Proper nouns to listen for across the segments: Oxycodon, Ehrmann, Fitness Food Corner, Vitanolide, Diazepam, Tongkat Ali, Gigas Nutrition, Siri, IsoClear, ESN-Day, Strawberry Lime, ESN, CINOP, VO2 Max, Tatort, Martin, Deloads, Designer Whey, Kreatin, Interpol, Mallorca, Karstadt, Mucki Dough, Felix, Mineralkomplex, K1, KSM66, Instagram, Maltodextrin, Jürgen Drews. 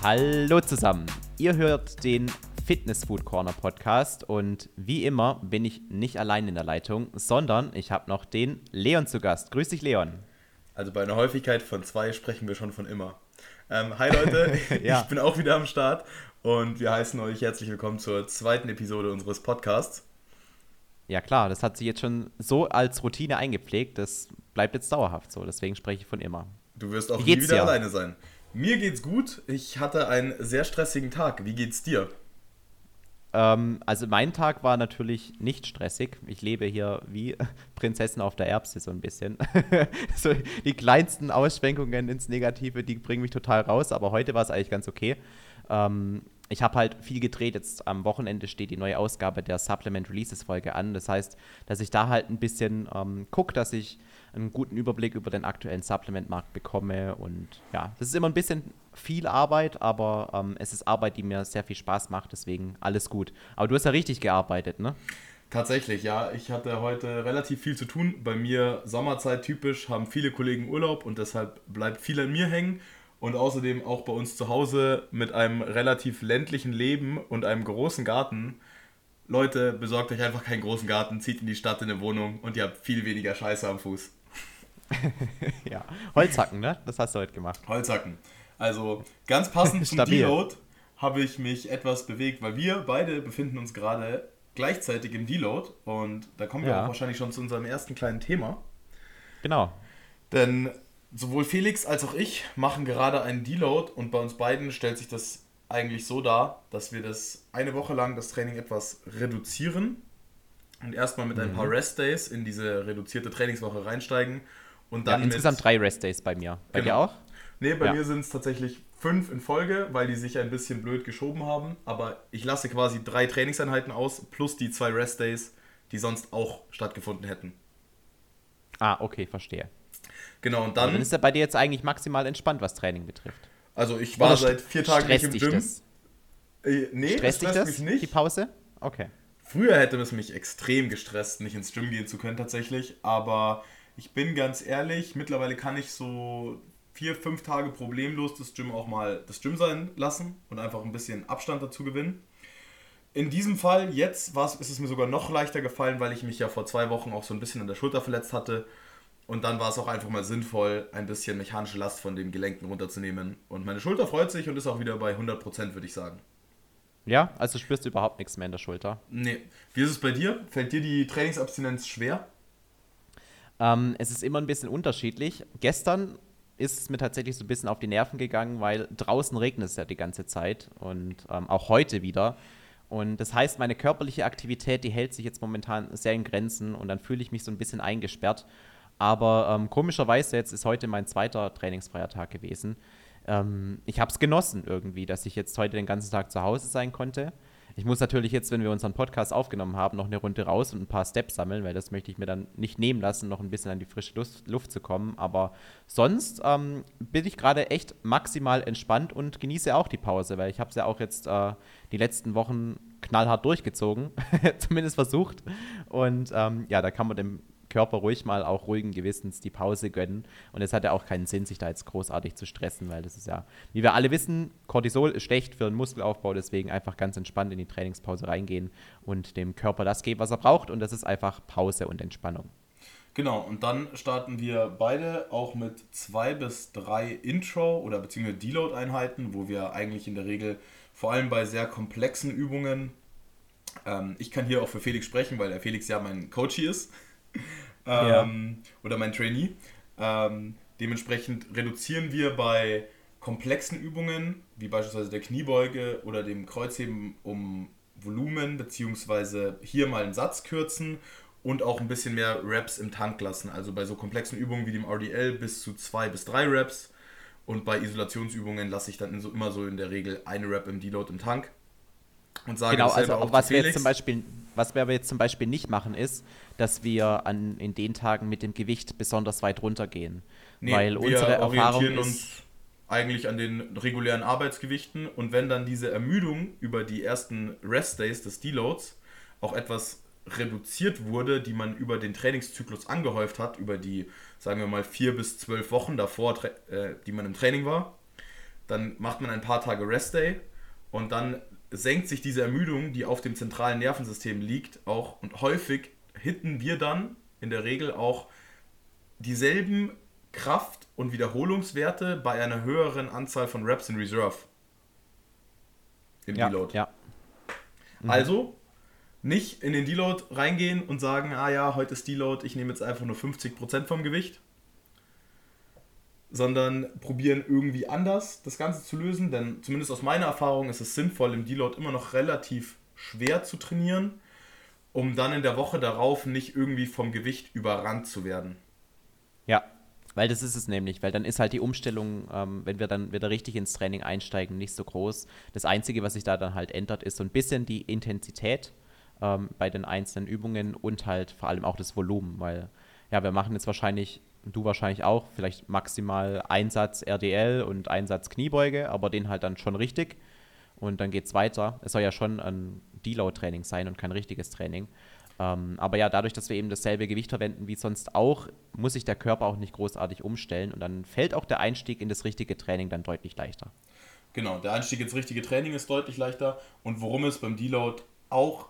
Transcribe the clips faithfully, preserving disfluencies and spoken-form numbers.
Hallo zusammen, ihr hört den Fitness Food Corner Podcast und wie immer bin ich nicht allein in der Leitung, sondern ich habe noch den Leon zu Gast. Grüß dich, Leon. Also bei einer Häufigkeit von zwei sprechen wir schon von immer. Ähm, hi Leute, ja. Ich bin auch wieder am Start und wir heißen euch herzlich willkommen zur zweiten Episode unseres Podcasts. Ja klar, das hat sich jetzt schon so als Routine eingepflegt, das bleibt jetzt dauerhaft so, deswegen spreche ich von immer. Du wirst auch nie wieder ja? alleine sein. Mir geht's gut, ich hatte einen sehr stressigen Tag. Wie geht's dir? Ähm, also mein Tag war natürlich nicht stressig. Ich lebe hier wie Prinzessin auf der Erbse so ein bisschen. So die kleinsten Ausschwenkungen ins Negative, die bringen mich total raus, aber heute war es eigentlich ganz okay. Ähm, ich habe halt viel gedreht, jetzt am Wochenende steht die neue Ausgabe der Supplement Releases Folge an. Das heißt, dass ich da halt ein bisschen ähm, gucke, dass ich einen guten Überblick über den aktuellen Supplementmarkt bekomme und ja, das ist immer ein bisschen viel Arbeit, aber ähm, es ist Arbeit, die mir sehr viel Spaß macht, deswegen alles gut. Aber du hast ja richtig gearbeitet, ne? Tatsächlich, ja. Ich hatte heute relativ viel zu tun. Bei mir Sommerzeit typisch, haben viele Kollegen Urlaub und deshalb bleibt viel an mir hängen und außerdem auch bei uns zu Hause mit einem relativ ländlichen Leben und einem großen Garten. Leute, besorgt euch einfach keinen großen Garten, zieht in die Stadt in eine Wohnung und ihr habt viel weniger Scheiße am Fuß. Ja, Holzhacken, ne? Das hast du heute gemacht. Holzhacken. Also ganz passend zum Deload habe ich mich etwas bewegt, weil wir beide befinden uns gerade gleichzeitig im Deload und da kommen wir ja. auch wahrscheinlich schon zu unserem ersten kleinen Thema. Genau. Denn sowohl Felix als auch ich machen gerade einen Deload und bei uns beiden stellt sich das eigentlich so dar, dass wir das eine Woche lang das Training etwas reduzieren und erstmal mit mhm. ein paar Rest-Days in diese reduzierte Trainingswoche reinsteigen. Und dann ja, insgesamt mit drei Rest-Days bei mir. Bei genau. dir auch? Nee, bei ja. mir sind es tatsächlich fünf in Folge, weil die sich ein bisschen blöd geschoben haben. Aber ich lasse quasi drei Trainingseinheiten aus, plus die zwei Rest-Days, die sonst auch stattgefunden hätten. Ah, okay, verstehe. Genau, und dann... Dann ist ja bei dir jetzt eigentlich maximal entspannt, was Training betrifft. Also ich war Oder seit vier Tagen nicht im Gym. Das? Äh, nee, stresst das stresst mich das? Nicht. Die Pause? Okay. Früher hätte es mich extrem gestresst, nicht ins Gym gehen zu können tatsächlich, aber... Ich bin ganz ehrlich, mittlerweile kann ich so vier, fünf Tage problemlos das Gym auch mal das Gym sein lassen und einfach ein bisschen Abstand dazu gewinnen. In diesem Fall, jetzt war's, ist es mir sogar noch leichter gefallen, weil ich mich ja vor zwei Wochen auch so ein bisschen an der Schulter verletzt hatte. Und dann war es auch einfach mal sinnvoll, ein bisschen mechanische Last von den Gelenken runterzunehmen. Und meine Schulter freut sich und ist auch wieder bei hundert Prozent, würde ich sagen. Ja, also spürst du überhaupt nichts mehr in der Schulter? Nee. Wie ist es bei dir? Fällt dir die Trainingsabstinenz schwer? Ähm, es ist immer ein bisschen unterschiedlich. Gestern ist es mir tatsächlich so ein bisschen auf die Nerven gegangen, weil draußen regnet es ja die ganze Zeit und ähm, auch heute wieder. Und das heißt, meine körperliche Aktivität, die hält sich jetzt momentan sehr in Grenzen und dann fühle ich mich so ein bisschen eingesperrt. Aber ähm, komischerweise, jetzt ist heute mein zweiter trainingsfreier Tag gewesen. Ähm, ich habe es genossen irgendwie, dass ich jetzt heute den ganzen Tag zu Hause sein konnte. Ich muss natürlich jetzt, wenn wir unseren Podcast aufgenommen haben, noch eine Runde raus und ein paar Steps sammeln, weil das möchte ich mir dann nicht nehmen lassen, noch ein bisschen an die frische Luft, Luft zu kommen. Aber sonst ähm, bin ich gerade echt maximal entspannt und genieße auch die Pause, weil ich habe es ja auch jetzt äh, die letzten Wochen knallhart durchgezogen, zumindest versucht. Und ähm, ja, da kann man dem Körper ruhig mal auch ruhigen Gewissens die Pause gönnen. Und es hat ja auch keinen Sinn, sich da jetzt großartig zu stressen, weil das ist ja, wie wir alle wissen, Cortisol ist schlecht für den Muskelaufbau, deswegen einfach ganz entspannt in die Trainingspause reingehen und dem Körper das geben, was er braucht. Und das ist einfach Pause und Entspannung. Genau, und dann starten wir beide auch mit zwei bis drei Intro- oder beziehungsweise Deload-Einheiten, wo wir eigentlich in der Regel vor allem bei sehr komplexen Übungen, ähm, ich kann hier auch für Felix sprechen, weil der Felix ja mein Coachie ist, Ähm, ja. oder mein Trainee. Ähm, dementsprechend reduzieren wir bei komplexen Übungen, wie beispielsweise der Kniebeuge oder dem Kreuzheben um Volumen, beziehungsweise hier mal einen Satz kürzen und auch ein bisschen mehr Reps im Tank lassen. Also bei so komplexen Übungen wie dem R D L bis zu zwei bis drei Reps und bei Isolationsübungen lasse ich dann immer so in der Regel eine Rep im Deload im Tank. Und sagen genau, also auch was wir, jetzt zum Beispiel, was wir aber jetzt zum Beispiel nicht machen, ist, dass wir an, in den Tagen mit dem Gewicht besonders weit runtergehen. Nee, weil unsere Erfahrung ist, wir orientieren uns eigentlich an den regulären Arbeitsgewichten und wenn dann diese Ermüdung über die ersten Rest-Days des Deloads auch etwas reduziert wurde, die man über den Trainingszyklus angehäuft hat, über die, sagen wir mal, vier bis zwölf Wochen davor, die man im Training war, dann macht man ein paar Tage Rest Day und dann senkt sich diese Ermüdung, die auf dem zentralen Nervensystem liegt, auch. Und häufig hitten wir dann in der Regel auch dieselben Kraft- und Wiederholungswerte bei einer höheren Anzahl von Reps in Reserve im ja, Deload. Ja. Mhm. Also nicht in den Deload reingehen und sagen, ah ja, heute ist Deload, ich nehme jetzt einfach nur fünfzig Prozent vom Gewicht, sondern probieren irgendwie anders das Ganze zu lösen, denn zumindest aus meiner Erfahrung ist es sinnvoll, im Deload immer noch relativ schwer zu trainieren, um dann in der Woche darauf nicht irgendwie vom Gewicht überrannt zu werden. Ja, weil das ist es nämlich, weil dann ist halt die Umstellung, ähm, wenn wir dann wieder richtig ins Training einsteigen, nicht so groß. Das Einzige, was sich da dann halt ändert, ist so ein bisschen die Intensität ähm, bei den einzelnen Übungen und halt vor allem auch das Volumen, weil ja, wir machen jetzt wahrscheinlich, du wahrscheinlich auch, vielleicht maximal Einsatz R D L und Einsatz Kniebeuge, aber den halt dann schon richtig und dann geht's weiter. Es soll ja schon ein Deload-Training sein und kein richtiges Training. Ähm, aber ja, dadurch, dass wir eben dasselbe Gewicht verwenden wie sonst auch, muss sich der Körper auch nicht großartig umstellen und dann fällt auch der Einstieg in das richtige Training dann deutlich leichter. Genau, der Einstieg ins richtige Training ist deutlich leichter und worum es beim Deload auch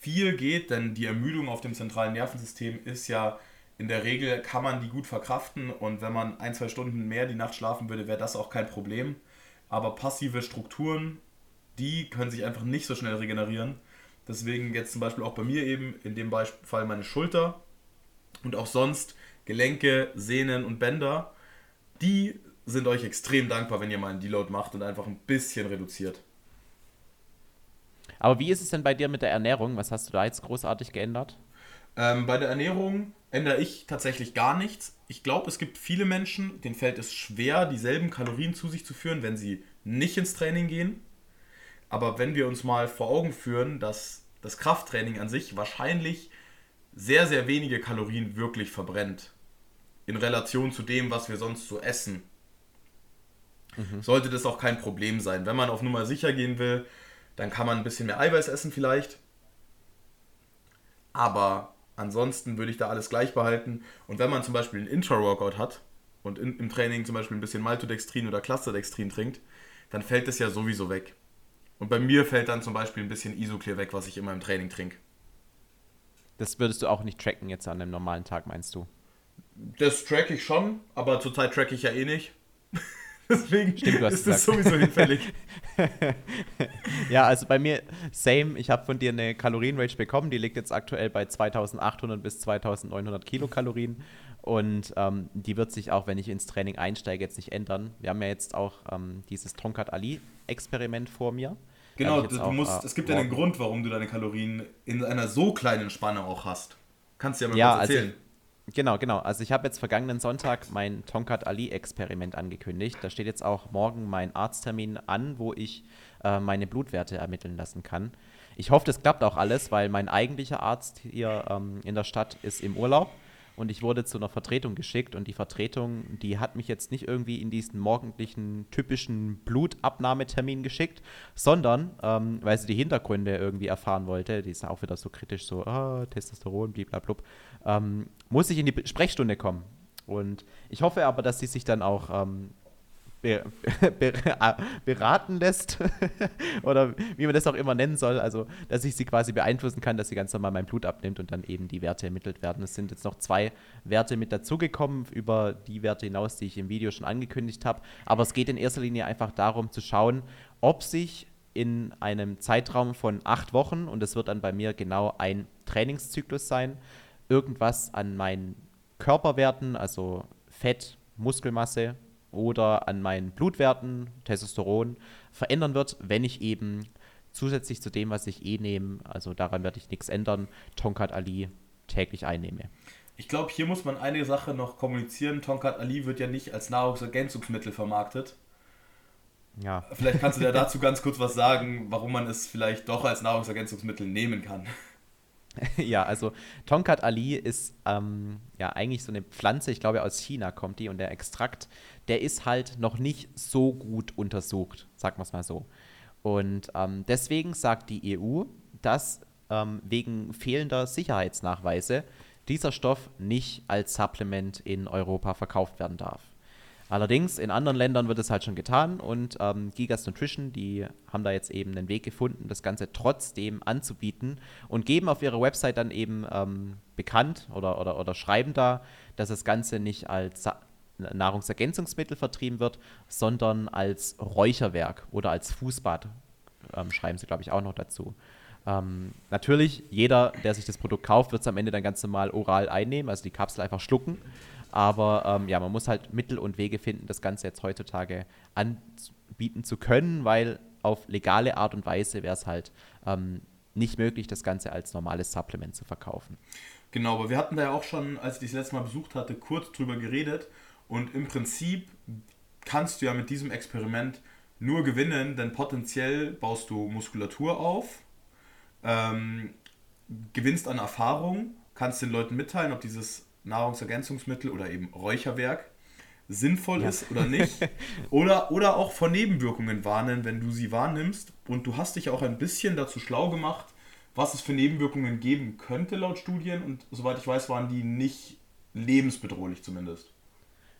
viel geht, denn die Ermüdung auf dem zentralen Nervensystem ist ja, in der Regel kann man die gut verkraften und wenn man ein, zwei Stunden mehr die Nacht schlafen würde, wäre das auch kein Problem. Aber passive Strukturen, die können sich einfach nicht so schnell regenerieren. Deswegen jetzt zum Beispiel auch bei mir eben, in dem Fall meine Schulter und auch sonst Gelenke, Sehnen und Bänder, die sind euch extrem dankbar, wenn ihr mal einen Deload macht und einfach ein bisschen reduziert. Aber wie ist es denn bei dir mit der Ernährung? Was hast du da jetzt großartig geändert? Ähm, bei der Ernährung ändere ich tatsächlich gar nichts. Ich glaube, es gibt viele Menschen, denen fällt es schwer, dieselben Kalorien zu sich zu führen, wenn sie nicht ins Training gehen. Aber wenn wir uns mal vor Augen führen, dass das Krafttraining an sich wahrscheinlich sehr, sehr wenige Kalorien wirklich verbrennt, in Relation zu dem, was wir sonst so essen, mhm. sollte das auch kein Problem sein. Wenn man auf Nummer sicher gehen will, dann kann man ein bisschen mehr Eiweiß essen vielleicht. Aber ansonsten würde ich da alles gleich behalten. Und wenn man zum Beispiel einen Intra-Workout hat und in, im Training zum Beispiel ein bisschen Maltodextrin oder Clusterdextrin trinkt, dann fällt das ja sowieso weg. Und bei mir fällt dann zum Beispiel ein bisschen IsoClear weg, was ich immer im Training trinke. Das würdest du auch nicht tracken jetzt an einem normalen Tag, meinst du? Das tracke ich schon, aber zurzeit tracke ich ja eh nicht. Deswegen Stimmt, ist es sowieso hinfällig. Ja, also bei mir, same. Ich habe von dir eine Kalorienrange bekommen. Die liegt jetzt aktuell bei zweitausendachthundert bis zweitausendneunhundert Kilokalorien. Und ähm, die wird sich auch, wenn ich ins Training einsteige, jetzt nicht ändern. Wir haben ja jetzt auch ähm, dieses Tongkat Ali-Experiment vor mir. Genau, du auch, musst, äh, es gibt ja einen Grund, warum du deine Kalorien in einer so kleinen Spanne auch hast. Kannst du ja mal ja, kurz erzählen. Also, Genau, genau. Also ich habe jetzt vergangenen Sonntag mein Tongkat Ali-Experiment angekündigt. Da steht jetzt auch morgen mein Arzttermin an, wo ich äh, meine Blutwerte ermitteln lassen kann. Ich hoffe, das klappt auch alles, weil mein eigentlicher Arzt hier ähm, in der Stadt ist im Urlaub und ich wurde zu einer Vertretung geschickt und die Vertretung, die hat mich jetzt nicht irgendwie in diesen morgendlichen typischen Blutabnahmetermin geschickt, sondern ähm, weil sie die Hintergründe irgendwie erfahren wollte, die ist auch wieder so kritisch, so ah, Testosteron, blablabla, ähm, muss ich in die Sprechstunde kommen. Und ich hoffe aber, dass sie sich dann auch ähm, be- be- beraten lässt oder wie man das auch immer nennen soll, also dass ich sie quasi beeinflussen kann, dass sie ganz normal mein Blut abnimmt und dann eben die Werte ermittelt werden. Es sind jetzt noch zwei Werte mit dazugekommen über die Werte hinaus, die ich im Video schon angekündigt habe, aber es geht in erster Linie einfach darum zu schauen, ob sich in einem Zeitraum von acht Wochen, und das wird dann bei mir genau ein Trainingszyklus sein, irgendwas an meinen Körperwerten, also Fett, Muskelmasse oder an meinen Blutwerten, Testosteron, verändern wird, wenn ich eben zusätzlich zu dem, was ich eh nehme, also daran werde ich nichts ändern, Tongkat Ali täglich einnehme. Ich glaube, hier muss man eine Sache noch kommunizieren. Tongkat Ali wird ja nicht als Nahrungsergänzungsmittel vermarktet. Ja. Vielleicht kannst du ja dazu ganz kurz was sagen, warum man es vielleicht doch als Nahrungsergänzungsmittel nehmen kann. Ja, also Tongkat Ali ist ähm, ja eigentlich so eine Pflanze, ich glaube aus China kommt die und der Extrakt, der ist halt noch nicht so gut untersucht, sagen wir es mal so. Und ähm, deswegen sagt die E U, dass ähm, wegen fehlender Sicherheitsnachweise dieser Stoff nicht als Supplement in Europa verkauft werden darf. Allerdings, in anderen Ländern wird es halt schon getan und ähm, Gigas Nutrition, die haben da jetzt eben einen Weg gefunden, das Ganze trotzdem anzubieten und geben auf ihrer Website dann eben ähm, bekannt oder, oder, oder schreiben da, dass das Ganze nicht als Sa- Nahrungsergänzungsmittel vertrieben wird, sondern als Räucherwerk oder als Fußbad, ähm, schreiben sie, glaube ich, auch noch dazu. Ähm, natürlich, jeder, der sich das Produkt kauft, wird es am Ende dann ganz normal oral einnehmen, also die Kapsel einfach schlucken. Aber ähm, ja, man muss halt Mittel und Wege finden, das Ganze jetzt heutzutage anbieten zu können, weil auf legale Art und Weise wäre es halt ähm, nicht möglich, das Ganze als normales Supplement zu verkaufen. Genau, aber wir hatten da ja auch schon, als ich dich das letzte Mal besucht hatte, kurz drüber geredet. Und im Prinzip kannst du ja mit diesem Experiment nur gewinnen, denn potenziell baust du Muskulatur auf, ähm, gewinnst an Erfahrung, kannst den Leuten mitteilen, ob dieses Nahrungsergänzungsmittel oder eben Räucherwerk sinnvoll ja. ist oder nicht. Oder, oder auch vor Nebenwirkungen warnen, wenn du sie wahrnimmst. Und du hast dich auch ein bisschen dazu schlau gemacht, was es für Nebenwirkungen geben könnte laut Studien. Und soweit ich weiß, waren die nicht lebensbedrohlich zumindest.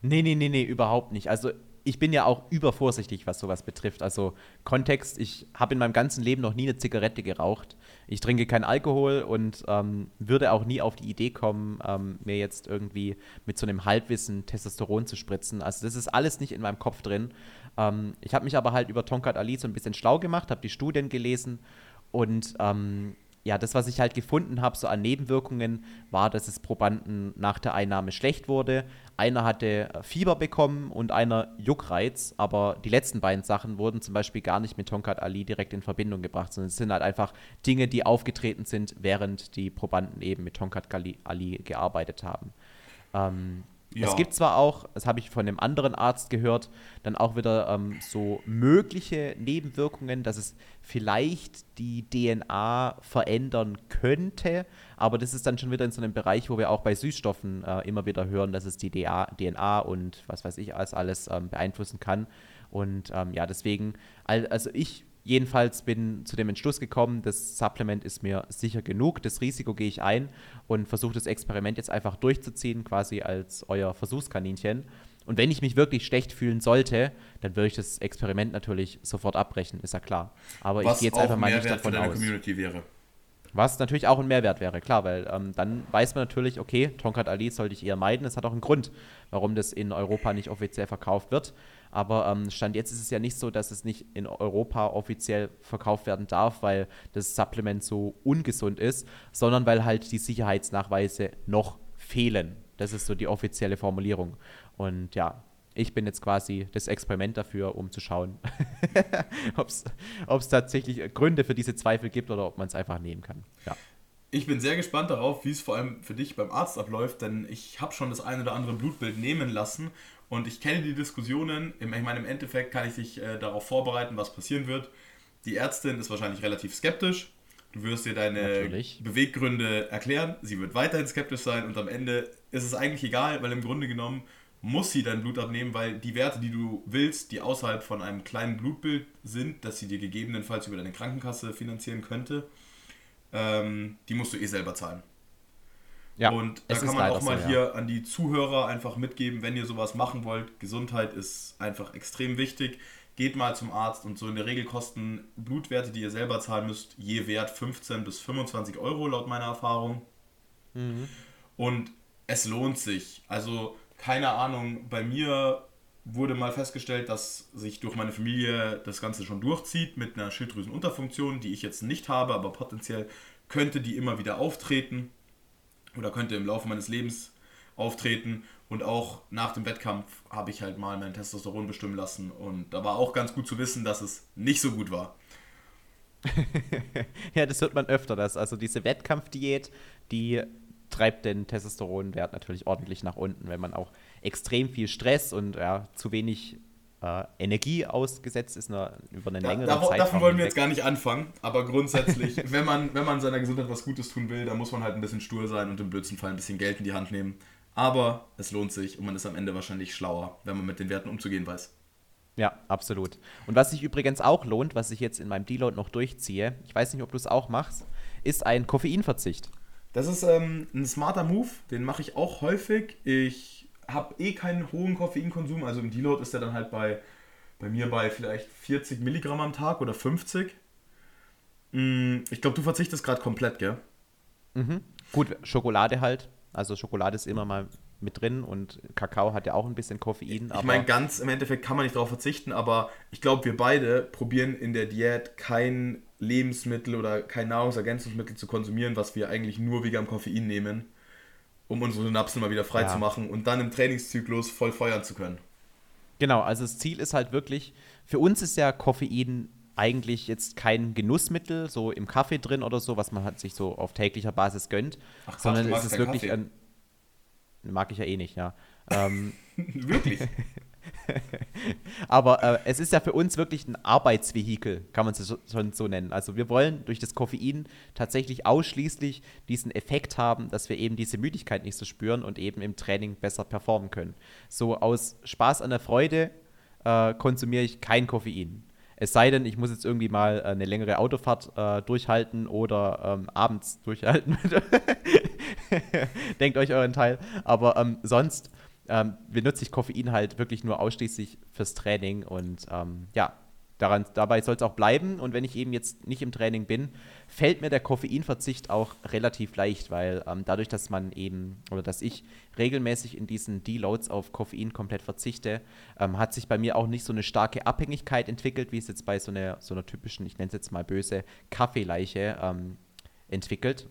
Nee, nee, nee, nee, überhaupt nicht. Also ich bin ja auch übervorsichtig, was sowas betrifft. Also Kontext, ich habe in meinem ganzen Leben noch nie eine Zigarette geraucht. Ich trinke keinen Alkohol und ähm, würde auch nie auf die Idee kommen, ähm, mir jetzt irgendwie mit so einem Halbwissen Testosteron zu spritzen. Also das ist alles nicht in meinem Kopf drin. Ähm, ich habe mich aber halt über Tongkat Ali so ein bisschen schlau gemacht, habe die Studien gelesen und ähm, ja, das, was ich halt gefunden habe, so an Nebenwirkungen, war, dass es Probanden nach der Einnahme schlecht wurde. Einer hatte Fieber bekommen und einer Juckreiz, aber die letzten beiden Sachen wurden zum Beispiel gar nicht mit Tongkat Ali direkt in Verbindung gebracht, sondern es sind halt einfach Dinge, die aufgetreten sind, während die Probanden eben mit Tongkat Ali gearbeitet haben. Ähm, ja. Es gibt zwar auch, das habe ich von einem anderen Arzt gehört, dann auch wieder ähm, so mögliche Nebenwirkungen, dass es vielleicht die D N A verändern könnte, aber das ist dann schon wieder in so einem Bereich, wo wir auch bei Süßstoffen äh, immer wieder hören, dass es die D N A und was weiß ich alles, alles ähm, beeinflussen kann. Und ähm, ja, deswegen, also ich jedenfalls bin zu dem Entschluss gekommen, das Supplement ist mir sicher genug, das Risiko gehe ich ein und versuche das Experiment jetzt einfach durchzuziehen, quasi als euer Versuchskaninchen. Und wenn ich mich wirklich schlecht fühlen sollte, dann würde ich das Experiment natürlich sofort abbrechen, ist ja klar. Aber was ich gehe jetzt einfach mal nicht davon aus. Was auch ein Mehrwert für deine Community wäre. Was natürlich auch ein Mehrwert wäre, klar, weil ähm, dann weiß man natürlich, okay, Tongkat Ali sollte ich eher meiden. Das hat auch einen Grund, warum das in Europa nicht offiziell verkauft wird. Aber ähm, Stand jetzt ist es ja nicht so, dass es nicht in Europa offiziell verkauft werden darf, weil das Supplement so ungesund ist, sondern weil halt die Sicherheitsnachweise noch fehlen. Das ist so die offizielle Formulierung. Und ja, ich bin jetzt quasi das Experiment dafür, um zu schauen, ob es tatsächlich Gründe für diese Zweifel gibt oder ob man es einfach nehmen kann. Ja. Ich bin sehr gespannt darauf, wie es vor allem für dich beim Arzt abläuft, denn ich habe schon das ein oder andere Blutbild nehmen lassen und ich kenne die Diskussionen. Ich meine, im Endeffekt kann ich dich äh, darauf vorbereiten, was passieren wird. Die Ärztin ist wahrscheinlich relativ skeptisch. Du wirst dir deine Natürlich. Beweggründe erklären. Sie wird weiterhin skeptisch sein und am Ende ist es eigentlich egal, weil im Grunde genommen muss sie dein Blut abnehmen, weil die Werte, die du willst, die außerhalb von einem kleinen Blutbild sind, das sie dir gegebenenfalls über deine Krankenkasse finanzieren könnte, ähm, die musst du eh selber zahlen. Ja, und da kann man auch mal so, hier ja. an die Zuhörer einfach mitgeben, wenn ihr sowas machen wollt, Gesundheit ist einfach extrem wichtig. Geht mal zum Arzt und so in der Regel kosten Blutwerte, die ihr selber zahlen müsst, je Wert fünfzehn bis fünfundzwanzig Euro laut meiner Erfahrung. Mhm. Und es lohnt sich. Also keine Ahnung, bei mir wurde mal festgestellt, dass sich durch meine Familie das Ganze schon durchzieht mit einer Schilddrüsenunterfunktion, die ich jetzt nicht habe, aber potenziell könnte die immer wieder auftreten oder könnte im Laufe meines Lebens auftreten. Und auch nach dem Wettkampf habe ich halt mal mein Testosteron bestimmen lassen. Und da war auch ganz gut zu wissen, dass es nicht so gut war. Ja, das hört man öfter, dass also diese Wettkampfdiät, die treibt den Testosteronwert natürlich ordentlich nach unten, wenn man auch extrem viel Stress und ja, zu wenig äh, Energie ausgesetzt ist eine, über eine längere ja, Zeit. Davon wollen wir jetzt gar nicht anfangen, aber grundsätzlich, wenn man, wenn man seiner Gesundheit was Gutes tun will, dann muss man halt ein bisschen stur sein und im blödsten Fall ein bisschen Geld in die Hand nehmen. Aber es lohnt sich und man ist am Ende wahrscheinlich schlauer, wenn man mit den Werten umzugehen weiß. Ja, absolut. Und was sich übrigens auch lohnt, was ich jetzt in meinem Deload noch durchziehe, ich weiß nicht, ob du es auch machst, ist ein Koffeinverzicht. Das ist ähm, ein smarter Move, den mache ich auch häufig. Ich habe eh keinen hohen Koffeinkonsum, also im Deload ist der dann halt bei, bei mir bei vielleicht vierzig Milligramm am Tag oder fünfzig. Ich glaube, du verzichtest gerade komplett, gell? Mhm. Gut, Schokolade halt. Also Schokolade ist immer mal mit drin und Kakao hat ja auch ein bisschen Koffein. Ich meine, ganz im Endeffekt kann man nicht darauf verzichten, aber ich glaube, wir beide probieren in der Diät kein Lebensmittel oder kein Nahrungsergänzungsmittel zu konsumieren, was wir eigentlich nur wegen am Koffein nehmen, um unsere Synapsen mal wieder frei ja. zu machen und dann im Trainingszyklus voll feuern zu können. Genau, also das Ziel ist halt wirklich, für uns ist ja Koffein eigentlich jetzt kein Genussmittel, so im Kaffee drin oder so, was man halt sich so auf täglicher Basis gönnt, Ach, sondern es ist wirklich Kaffee? ein... Mag ich ja eh nicht, ja. Ähm, wirklich? Aber äh, es ist ja für uns wirklich ein Arbeitsvehikel, kann man es schon so nennen. Also wir wollen durch das Koffein tatsächlich ausschließlich diesen Effekt haben, dass wir eben diese Müdigkeit nicht so spüren und eben im Training besser performen können. So aus Spaß an der Freude äh, konsumiere ich kein Koffein. Es sei denn, ich muss jetzt irgendwie mal eine längere Autofahrt äh, durchhalten oder ähm, abends durchhalten. Denkt euch euren Teil. Aber ähm, sonst ähm, benutze ich Koffein halt wirklich nur ausschließlich fürs Training. Und ähm, ja, daran, dabei soll es auch bleiben. Und wenn ich eben jetzt nicht im Training bin, fällt mir der Koffeinverzicht auch relativ leicht, weil ähm, dadurch, dass man eben, oder dass ich regelmäßig in diesen Deloads auf Koffein komplett verzichte, ähm, hat sich bei mir auch nicht so eine starke Abhängigkeit entwickelt, wie es jetzt bei so einer, so einer typischen, ich nenne es jetzt mal böse, Kaffeeleiche ähm, entwickelt.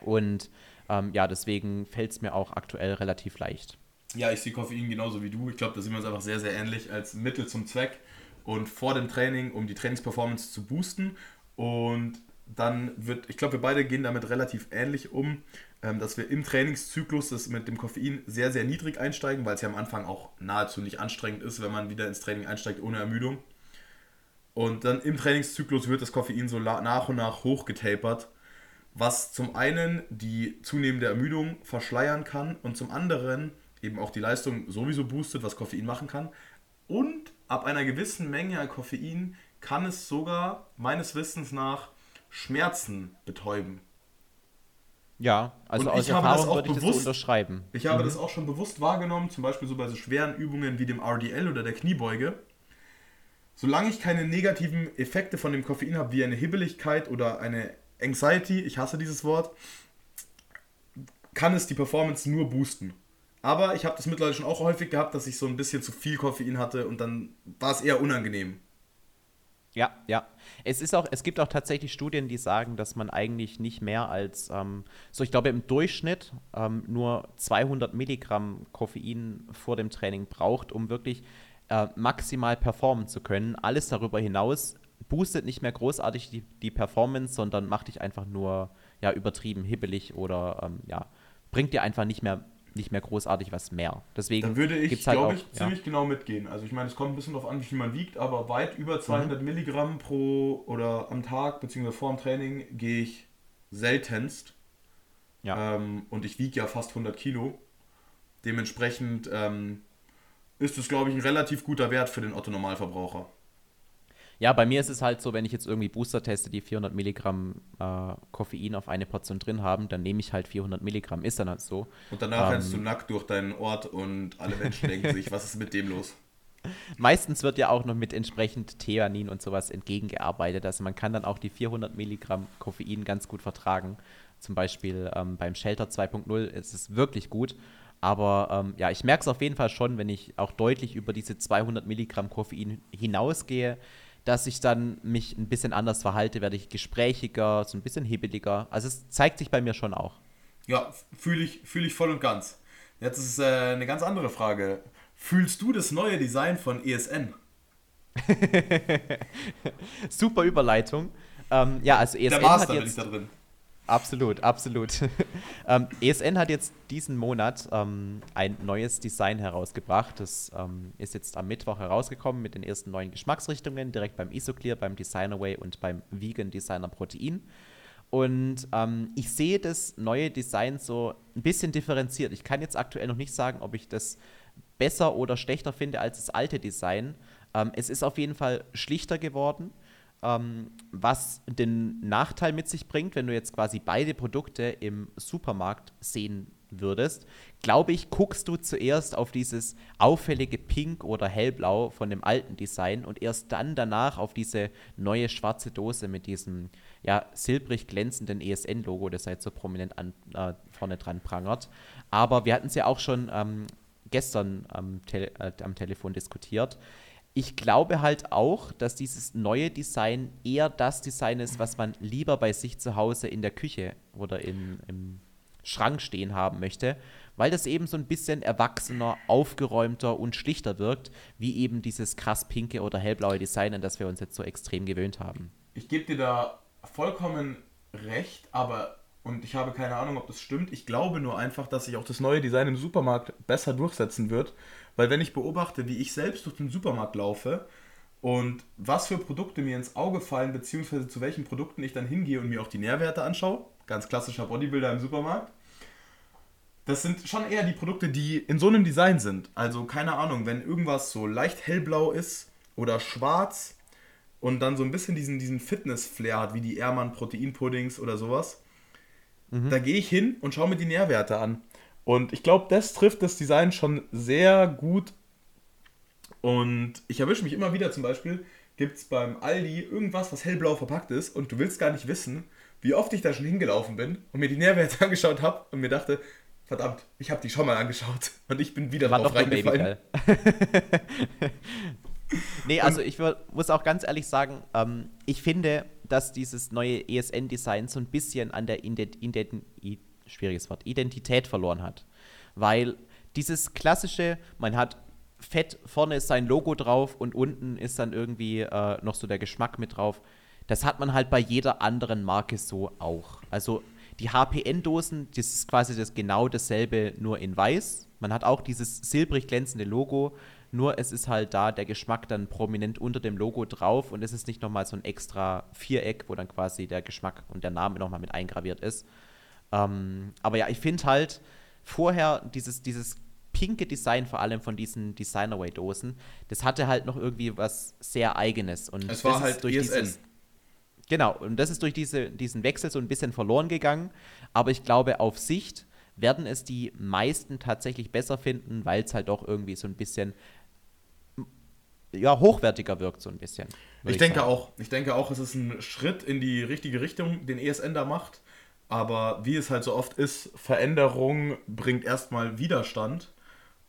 Und ähm, ja, deswegen fällt es mir auch aktuell relativ leicht. Ja, ich sehe Koffein genauso wie du. Ich glaube, da sehen wir uns einfach sehr, sehr ähnlich als Mittel zum Zweck. Und vor dem Training, um die Trainingsperformance zu boosten. Und dann wird, ich glaube, wir beide gehen damit relativ ähnlich um, dass wir im Trainingszyklus das mit dem Koffein sehr, sehr niedrig einsteigen, weil es ja am Anfang auch nahezu nicht anstrengend ist, wenn man wieder ins Training einsteigt ohne Ermüdung. Und dann im Trainingszyklus wird das Koffein so nach und nach hochgetapert, was zum einen die zunehmende Ermüdung verschleiern kann und zum anderen eben auch die Leistung sowieso boostet, was Koffein machen kann. Und ab einer gewissen Menge an Koffein kann es sogar meines Wissens nach Schmerzen betäuben. Ja, also aus Erfahrung würde ich das so unterschreiben. Ich habe das auch schon bewusst wahrgenommen, zum Beispiel so bei so schweren Übungen wie dem R D L oder der Kniebeuge. Solange ich keine negativen Effekte von dem Koffein habe, wie eine Hibbeligkeit oder eine Anxiety, ich hasse dieses Wort, kann es die Performance nur boosten. Aber ich habe das mittlerweile schon auch häufig gehabt, dass ich so ein bisschen zu viel Koffein hatte und dann war es eher unangenehm. Ja, ja. Es ist auch, es gibt auch tatsächlich Studien, die sagen, dass man eigentlich nicht mehr als, ähm, so ich glaube im Durchschnitt ähm, nur zweihundert Milligramm Koffein vor dem Training braucht, um wirklich äh, maximal performen zu können. Alles darüber hinaus boostet nicht mehr großartig die, die Performance, sondern macht dich einfach nur ja, übertrieben hibbelig oder ähm, ja, bringt dir einfach nicht mehr nicht mehr großartig was mehr. Deswegen da würde ich, halt glaube ich, ja. ziemlich genau mitgehen. Also ich meine, es kommt ein bisschen darauf an, wie man wiegt, aber weit über zweihundert mhm. Milligramm pro oder am Tag, beziehungsweise vor dem Training, gehe ich seltenst. Ja. Ähm, und ich wiege ja fast hundert Kilo. Dementsprechend ähm, ist es, glaube ich, ein relativ guter Wert für den Otto-Normalverbraucher. Ja, bei mir ist es halt so, wenn ich jetzt irgendwie Booster teste, die vierhundert Milligramm äh, Koffein auf eine Portion drin haben, dann nehme ich halt vierhundert Milligramm, ist dann halt so. Und danach rennst ähm, du nackt durch deinen Ort und alle Menschen denken sich, was ist mit dem los? Meistens wird ja auch noch mit entsprechend Theanin und sowas entgegengearbeitet, also man kann dann auch die vierhundert Milligramm Koffein ganz gut vertragen. Zum Beispiel ähm, beim Shelter zwei Punkt null ist es wirklich gut. Aber ähm, ja, ich merke es auf jeden Fall schon, wenn ich auch deutlich über diese zweihundert Milligramm Koffein hinausgehe, dass ich dann mich ein bisschen anders verhalte, werde ich gesprächiger, so ein bisschen hibbeliger. Also es zeigt sich bei mir schon auch. Ja, fühle ich, fühl ich voll und ganz. Jetzt ist äh, eine ganz andere Frage. Fühlst du das neue Design von E S N? Super Überleitung. Ähm, ja, also E S N Der Master hat jetzt, bin ich da drin. Absolut, absolut. ähm, E S N hat jetzt diesen Monat ähm, ein neues Design herausgebracht. Das ähm, ist jetzt am Mittwoch herausgekommen mit den ersten neuen Geschmacksrichtungen, direkt beim IsoClear, beim Designer Whey und beim Vegan Designer Protein. Und ähm, ich sehe das neue Design so ein bisschen differenziert. Ich kann jetzt aktuell noch nicht sagen, ob ich das besser oder schlechter finde als das alte Design. Ähm, es ist auf jeden Fall schlichter geworden. Ähm, was den Nachteil mit sich bringt, wenn du jetzt quasi beide Produkte im Supermarkt sehen würdest, glaube ich, guckst du zuerst auf dieses auffällige Pink oder Hellblau von dem alten Design und erst dann danach auf diese neue schwarze Dose mit diesem ja, silbrig glänzenden E S N-Logo, das halt so prominent an, äh, vorne dran prangert. Aber wir hatten es ja auch schon ähm, gestern am, Tele- äh, am Telefon diskutiert. Ich glaube halt auch, dass dieses neue Design eher das Design ist, was man lieber bei sich zu Hause in der Küche oder in, im Schrank stehen haben möchte, weil das eben so ein bisschen erwachsener, aufgeräumter und schlichter wirkt, wie eben dieses krass pinke oder hellblaue Design, an das wir uns jetzt so extrem gewöhnt haben. Ich gebe dir da vollkommen recht, aber, und ich habe keine Ahnung, ob das stimmt, ich glaube nur einfach, dass sich auch das neue Design im Supermarkt besser durchsetzen wird, weil wenn ich beobachte, wie ich selbst durch den Supermarkt laufe und was für Produkte mir ins Auge fallen, beziehungsweise zu welchen Produkten ich dann hingehe und mir auch die Nährwerte anschaue, ganz klassischer Bodybuilder im Supermarkt, das sind schon eher die Produkte, die in so einem Design sind. Also keine Ahnung, wenn irgendwas so leicht hellblau ist oder schwarz und dann so ein bisschen diesen, diesen Fitness-Flair hat, wie die Ehrmann Proteinpuddings oder sowas, mhm. da gehe ich hin und schaue mir die Nährwerte an. Und ich glaube, das trifft das Design schon sehr gut. Und ich erwische mich immer wieder, zum Beispiel gibt es beim Aldi irgendwas, was hellblau verpackt ist und du willst gar nicht wissen, wie oft ich da schon hingelaufen bin und mir die Nährwerte angeschaut habe und mir dachte, verdammt, ich habe die schon mal angeschaut und ich bin wieder drauf reingefallen. Nee, also ich wür- muss auch ganz ehrlich sagen, ähm, ich finde, dass dieses neue E S N-Design so ein bisschen an der Identität, Ident- schwieriges Wort, Identität verloren hat. Weil dieses klassische, man hat fett, vorne ist sein Logo drauf und unten ist dann irgendwie äh, noch so der Geschmack mit drauf. Das hat man halt bei jeder anderen Marke so auch. Also die H P N-Dosen, das ist quasi das genau dasselbe, nur in weiß. Man hat auch dieses silbrig glänzende Logo, nur es ist halt da der Geschmack dann prominent unter dem Logo drauf und es ist nicht nochmal so ein extra Viereck, wo dann quasi der Geschmack und der Name nochmal mit eingraviert ist. Ähm, aber ja, ich finde halt vorher dieses, dieses pinke Design, vor allem von diesen Designer Whey Dosen, das hatte halt noch irgendwie was sehr Eigenes. Und es war das halt ist durch E S N. Dieses, genau, und das ist durch diese, diesen Wechsel so ein bisschen verloren gegangen. Aber ich glaube, auf Sicht werden es die meisten tatsächlich besser finden, weil es halt auch irgendwie so ein bisschen ja, hochwertiger wirkt, so ein bisschen. Ich, ich denke sagen. auch. Ich denke auch, es ist ein Schritt in die richtige Richtung, den E S N da macht. Aber wie es halt so oft ist, Veränderung bringt erstmal Widerstand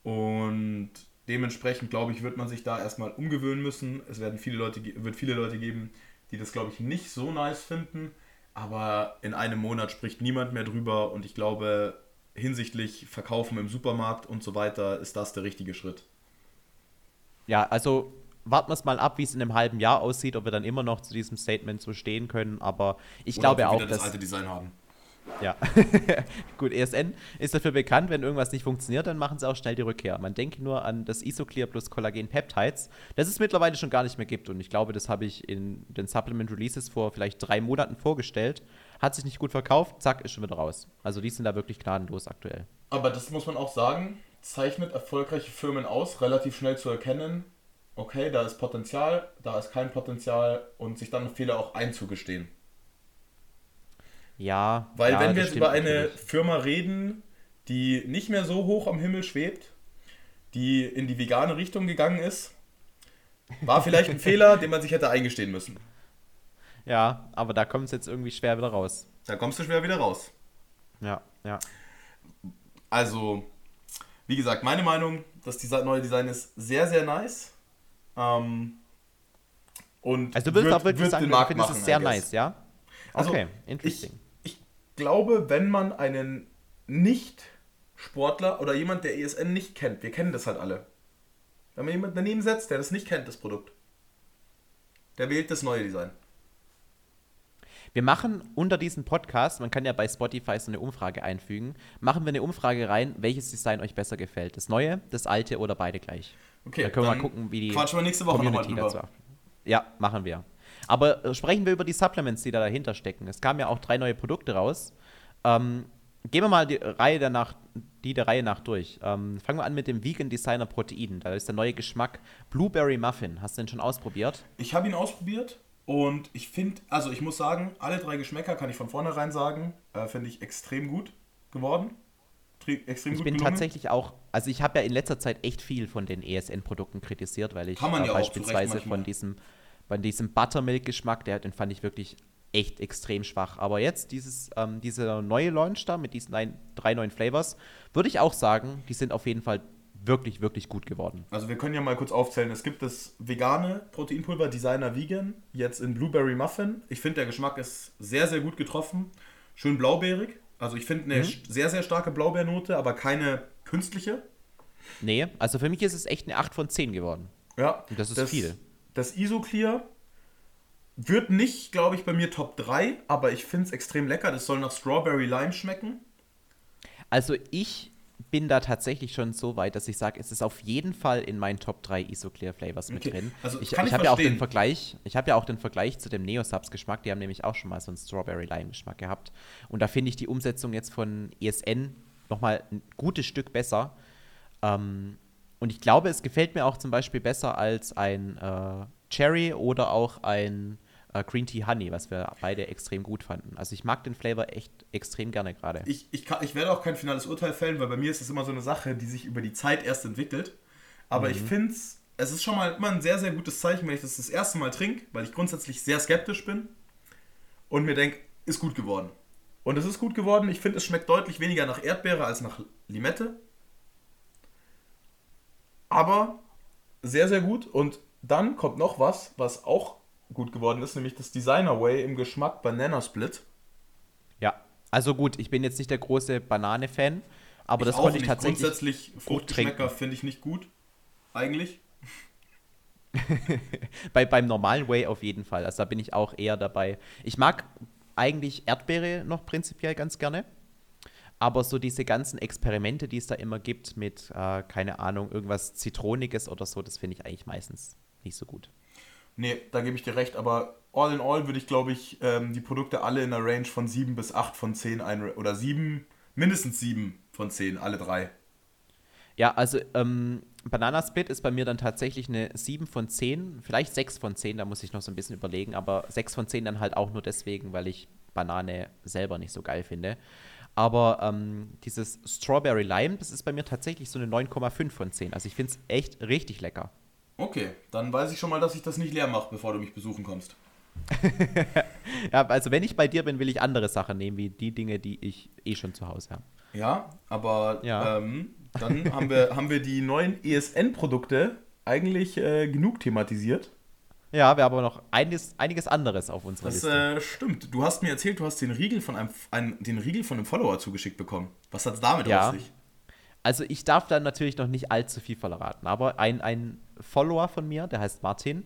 und dementsprechend, glaube ich, wird man sich da erstmal umgewöhnen müssen. Es werden viele Leute, wird viele Leute geben, die das, glaube ich, nicht so nice finden, aber in einem Monat spricht niemand mehr drüber und ich glaube, hinsichtlich Verkaufen im Supermarkt und so weiter ist das der richtige Schritt. Ja, also warten wir es mal ab, wie es in einem halben Jahr aussieht, ob wir dann immer noch zu diesem Statement so stehen können, aber ich Oder glaube auch, dass... das alte Design haben. Ja, gut, E S N ist dafür bekannt, wenn irgendwas nicht funktioniert, dann machen sie auch schnell die Rückkehr. Man denke nur an das IsoClear plus Kollagen-Peptides, das es mittlerweile schon gar nicht mehr gibt und ich glaube, das habe ich in den Supplement Releases vor vielleicht drei Monaten vorgestellt, hat sich nicht gut verkauft, zack, ist schon wieder raus. Also die sind da wirklich gnadenlos aktuell. Aber das muss man auch sagen, zeichnet erfolgreiche Firmen aus, relativ schnell zu erkennen, okay, da ist Potenzial, da ist kein Potenzial und sich dann Fehler auch einzugestehen. Ja, weil ja, wenn wir jetzt über eine natürlich. Firma reden, die nicht mehr so hoch am Himmel schwebt, die in die vegane Richtung gegangen ist, war vielleicht ein Fehler, den man sich hätte eingestehen müssen. Ja, aber da kommt es jetzt irgendwie schwer wieder raus. Da kommst du schwer wieder raus. Ja, ja. Also, wie gesagt, meine Meinung, das neue Design ist sehr, sehr nice. Ähm, und also du würdest auch wirklich sagen, du findest es sehr nice, ja? Also, okay, interesting. Ich, ich glaube, wenn man einen Nicht-Sportler oder jemand, der E S N nicht kennt, wir kennen das halt alle, wenn man jemanden daneben setzt, der das nicht kennt, das Produkt, der wählt das neue Design. Wir machen unter diesem Podcast, man kann ja bei Spotify so eine Umfrage einfügen, machen wir eine Umfrage rein, welches Design euch besser gefällt. Das neue, das alte oder beide gleich. Okay, da können wir mal gucken, wie die quatschen wir nächste Woche Community nochmal drüber. Ja, machen wir. Aber sprechen wir über die Supplements, die da dahinter stecken. Es kamen ja auch drei neue Produkte raus. Ähm, gehen wir mal die Reihe danach, die der Reihe nach durch. Ähm, fangen wir an mit dem Vegan Designer Protein. Da ist der neue Geschmack Blueberry Muffin. Hast du den schon ausprobiert? Ich habe ihn ausprobiert und ich finde, also ich muss sagen, alle drei Geschmäcker, kann ich von vornherein sagen, äh, finde ich extrem gut geworden. extrem ich gut bin gelungen. Tatsächlich auch, also ich habe ja in letzter Zeit echt viel von den E S N-Produkten kritisiert, weil ich ja beispielsweise von diesem, von diesem Buttermilk-Geschmack, der, den fand ich wirklich echt extrem schwach. Aber jetzt, dieses, ähm, dieser neue Launch da mit diesen ein, drei neuen Flavors, würde ich auch sagen, die sind auf jeden Fall wirklich, wirklich gut geworden. Also wir können ja mal kurz aufzählen. Es gibt das vegane Proteinpulver Designer Vegan, jetzt in Blueberry Muffin. Ich finde, der Geschmack ist sehr, sehr gut getroffen. Schön blaubeerig. Also ich finde eine mhm. sehr, sehr starke Blaubeernote, aber keine künstliche. Nee, also für mich ist es echt eine acht von zehn geworden. Ja. Und das ist das, viel. Das IsoClear wird nicht, glaube ich, bei mir Top drei, aber ich finde es extrem lecker. Das soll nach Strawberry Lime schmecken. Also ich bin da tatsächlich schon so weit, dass ich sage, es ist auf jeden Fall in meinen Top drei IsoClear Flavors mit okay. drin. Also ich, ich, ich habe ja auch den Vergleich, ich habe ja auch den Vergleich zu dem Neosubs-Geschmack, die haben nämlich auch schon mal so einen Strawberry-Lime-Geschmack gehabt. Und da finde ich die Umsetzung jetzt von E S N nochmal ein gutes Stück besser. Ähm, und ich glaube, es gefällt mir auch zum Beispiel besser als ein äh, Cherry oder auch ein Uh, Green Tea Honey, was wir beide extrem gut fanden. Also ich mag den Flavor echt extrem gerne gerade. Ich, ich, kann, ich werde auch kein finales Urteil fällen, weil bei mir ist es immer so eine Sache, die sich über die Zeit erst entwickelt. Aber mhm. ich finde es, es ist schon mal immer ein sehr, sehr gutes Zeichen, wenn ich das das erste Mal trinke, weil ich grundsätzlich sehr skeptisch bin und mir denke, ist gut geworden. Und es ist gut geworden. Ich finde, es schmeckt deutlich weniger nach Erdbeere als nach Limette. Aber sehr, sehr gut. Und dann kommt noch was, was auch gut geworden ist, nämlich das Designer Whey im Geschmack Banana Split. Ja, also gut, ich bin jetzt nicht der große Banane-Fan, aber ich das konnte ich tatsächlich grundsätzlich Fruchtgeschmäcker finde ich nicht gut, eigentlich. Bei, beim normalen Whey auf jeden Fall, also da bin ich auch eher dabei. Ich mag eigentlich Erdbeere noch prinzipiell ganz gerne, aber so diese ganzen Experimente, die es da immer gibt mit, äh, keine Ahnung, irgendwas Zitroniges oder so, das finde ich eigentlich meistens nicht so gut. Nee, da gebe ich dir recht, aber all in all würde ich, glaube ich, ähm, die Produkte alle in der Range von sieben bis acht von zehn ein, oder sieben, mindestens sieben von zehn, alle drei. Ja, also ähm, Banana Split ist bei mir dann tatsächlich eine sieben von zehn, vielleicht sechs von zehn, da muss ich noch so ein bisschen überlegen, aber sechs von zehn dann halt auch nur deswegen, weil ich Banane selber nicht so geil finde. Aber ähm, dieses Strawberry Lime, das ist bei mir tatsächlich so eine neun Komma fünf von zehn, also ich finde es echt richtig lecker. Okay, dann weiß ich schon mal, dass ich das nicht leer mache, bevor du mich besuchen kommst. Ja, also wenn ich bei dir bin, will ich andere Sachen nehmen, wie die Dinge, die ich eh schon zu Hause habe. Ja, aber ja. Ähm, dann haben wir, haben wir die neuen E S N-Produkte eigentlich äh, genug thematisiert. Ja, wir haben aber noch einiges, einiges anderes auf unserer das, Liste. Das äh, stimmt. Du hast mir erzählt, du hast den Riegel von einem, einen, den Riegel von einem Follower zugeschickt bekommen. Was hat es damit ja. auf sich? Also ich darf dann natürlich noch nicht allzu viel verraten, aber ein, ein Follower von mir, der heißt Martin,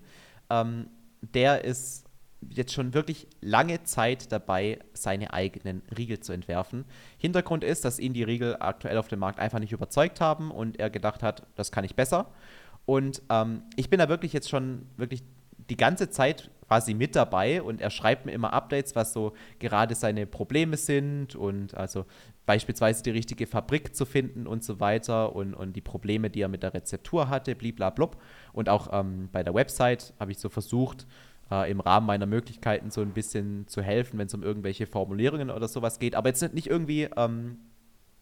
ähm, der ist jetzt schon wirklich lange Zeit dabei, seine eigenen Riegel zu entwerfen. Hintergrund ist, dass ihn die Riegel aktuell auf dem Markt einfach nicht überzeugt haben und er gedacht hat, das kann ich besser. Und ähm, ich bin da wirklich jetzt schon wirklich die ganze Zeit quasi mit dabei und er schreibt mir immer Updates, was so gerade seine Probleme sind und also beispielsweise die richtige Fabrik zu finden und so weiter und, und die Probleme, die er mit der Rezeptur hatte, bliblablub. Und auch ähm, bei der Website habe ich so versucht, äh, im Rahmen meiner Möglichkeiten so ein bisschen zu helfen, wenn es um irgendwelche Formulierungen oder sowas geht. Aber jetzt nicht irgendwie ähm,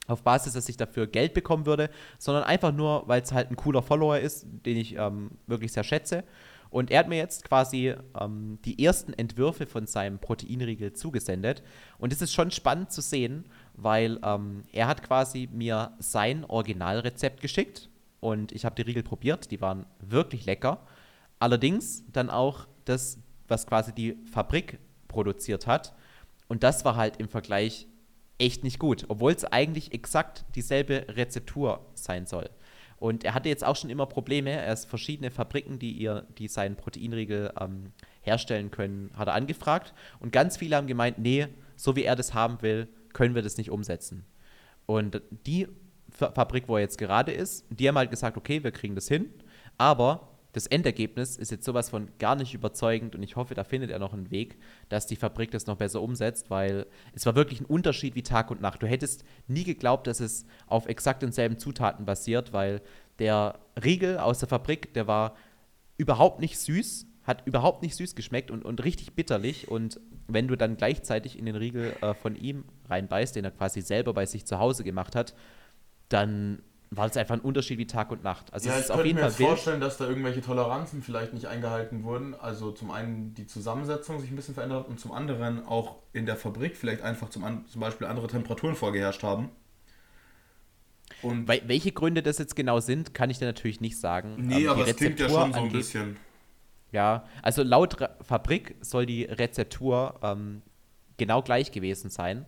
auf Basis, dass ich dafür Geld bekommen würde, sondern einfach nur, weil es halt ein cooler Follower ist, den ich ähm, wirklich sehr schätze. Und er hat mir jetzt quasi ähm, die ersten Entwürfe von seinem Proteinriegel zugesendet. Und es ist schon spannend zu sehen, weil ähm, er hat quasi mir sein Originalrezept geschickt. Und ich habe die Riegel probiert, die waren wirklich lecker. Allerdings dann auch das, was quasi die Fabrik produziert hat. Und das war halt im Vergleich echt nicht gut, obwohl es eigentlich exakt dieselbe Rezeptur sein soll. Und er hatte jetzt auch schon immer Probleme. Er ist verschiedene Fabriken, die ihr, die seinen Proteinriegel ähm, herstellen können, hat er angefragt. Und ganz viele haben gemeint, nee, so wie er das haben will, können wir das nicht umsetzen. Und die F- Fabrik, wo er jetzt gerade ist, die haben halt gesagt, okay, wir kriegen das hin. Aber das Endergebnis ist jetzt sowas von gar nicht überzeugend. Und ich hoffe, da findet er noch einen Weg, dass die Fabrik das noch besser umsetzt. Weil es war wirklich ein Unterschied wie Tag und Nacht. Du hättest nie geglaubt, dass es auf exakt denselben Zutaten basiert. Weil der Riegel aus der Fabrik, der war überhaupt nicht süß. Hat überhaupt nicht süß geschmeckt und, und richtig bitterlich. Und wenn du dann gleichzeitig in den Riegel äh, von ihm reinbeißt, den er quasi selber bei sich zu Hause gemacht hat, dann war es einfach ein Unterschied wie Tag und Nacht. Also ja, es ist auf jeden Fall wild. Ich könnte mir vorstellen, dass da irgendwelche Toleranzen vielleicht nicht eingehalten wurden. Also zum einen die Zusammensetzung sich ein bisschen verändert und zum anderen auch in der Fabrik vielleicht einfach zum, zum Beispiel andere Temperaturen vorgeherrscht haben. Und Weil, welche Gründe das jetzt genau sind, kann ich dir natürlich nicht sagen. Nee, ähm, aber es klingt ja schon so ein bisschen. Ja, also laut Re- Fabrik soll die Rezeptur ähm, genau gleich gewesen sein.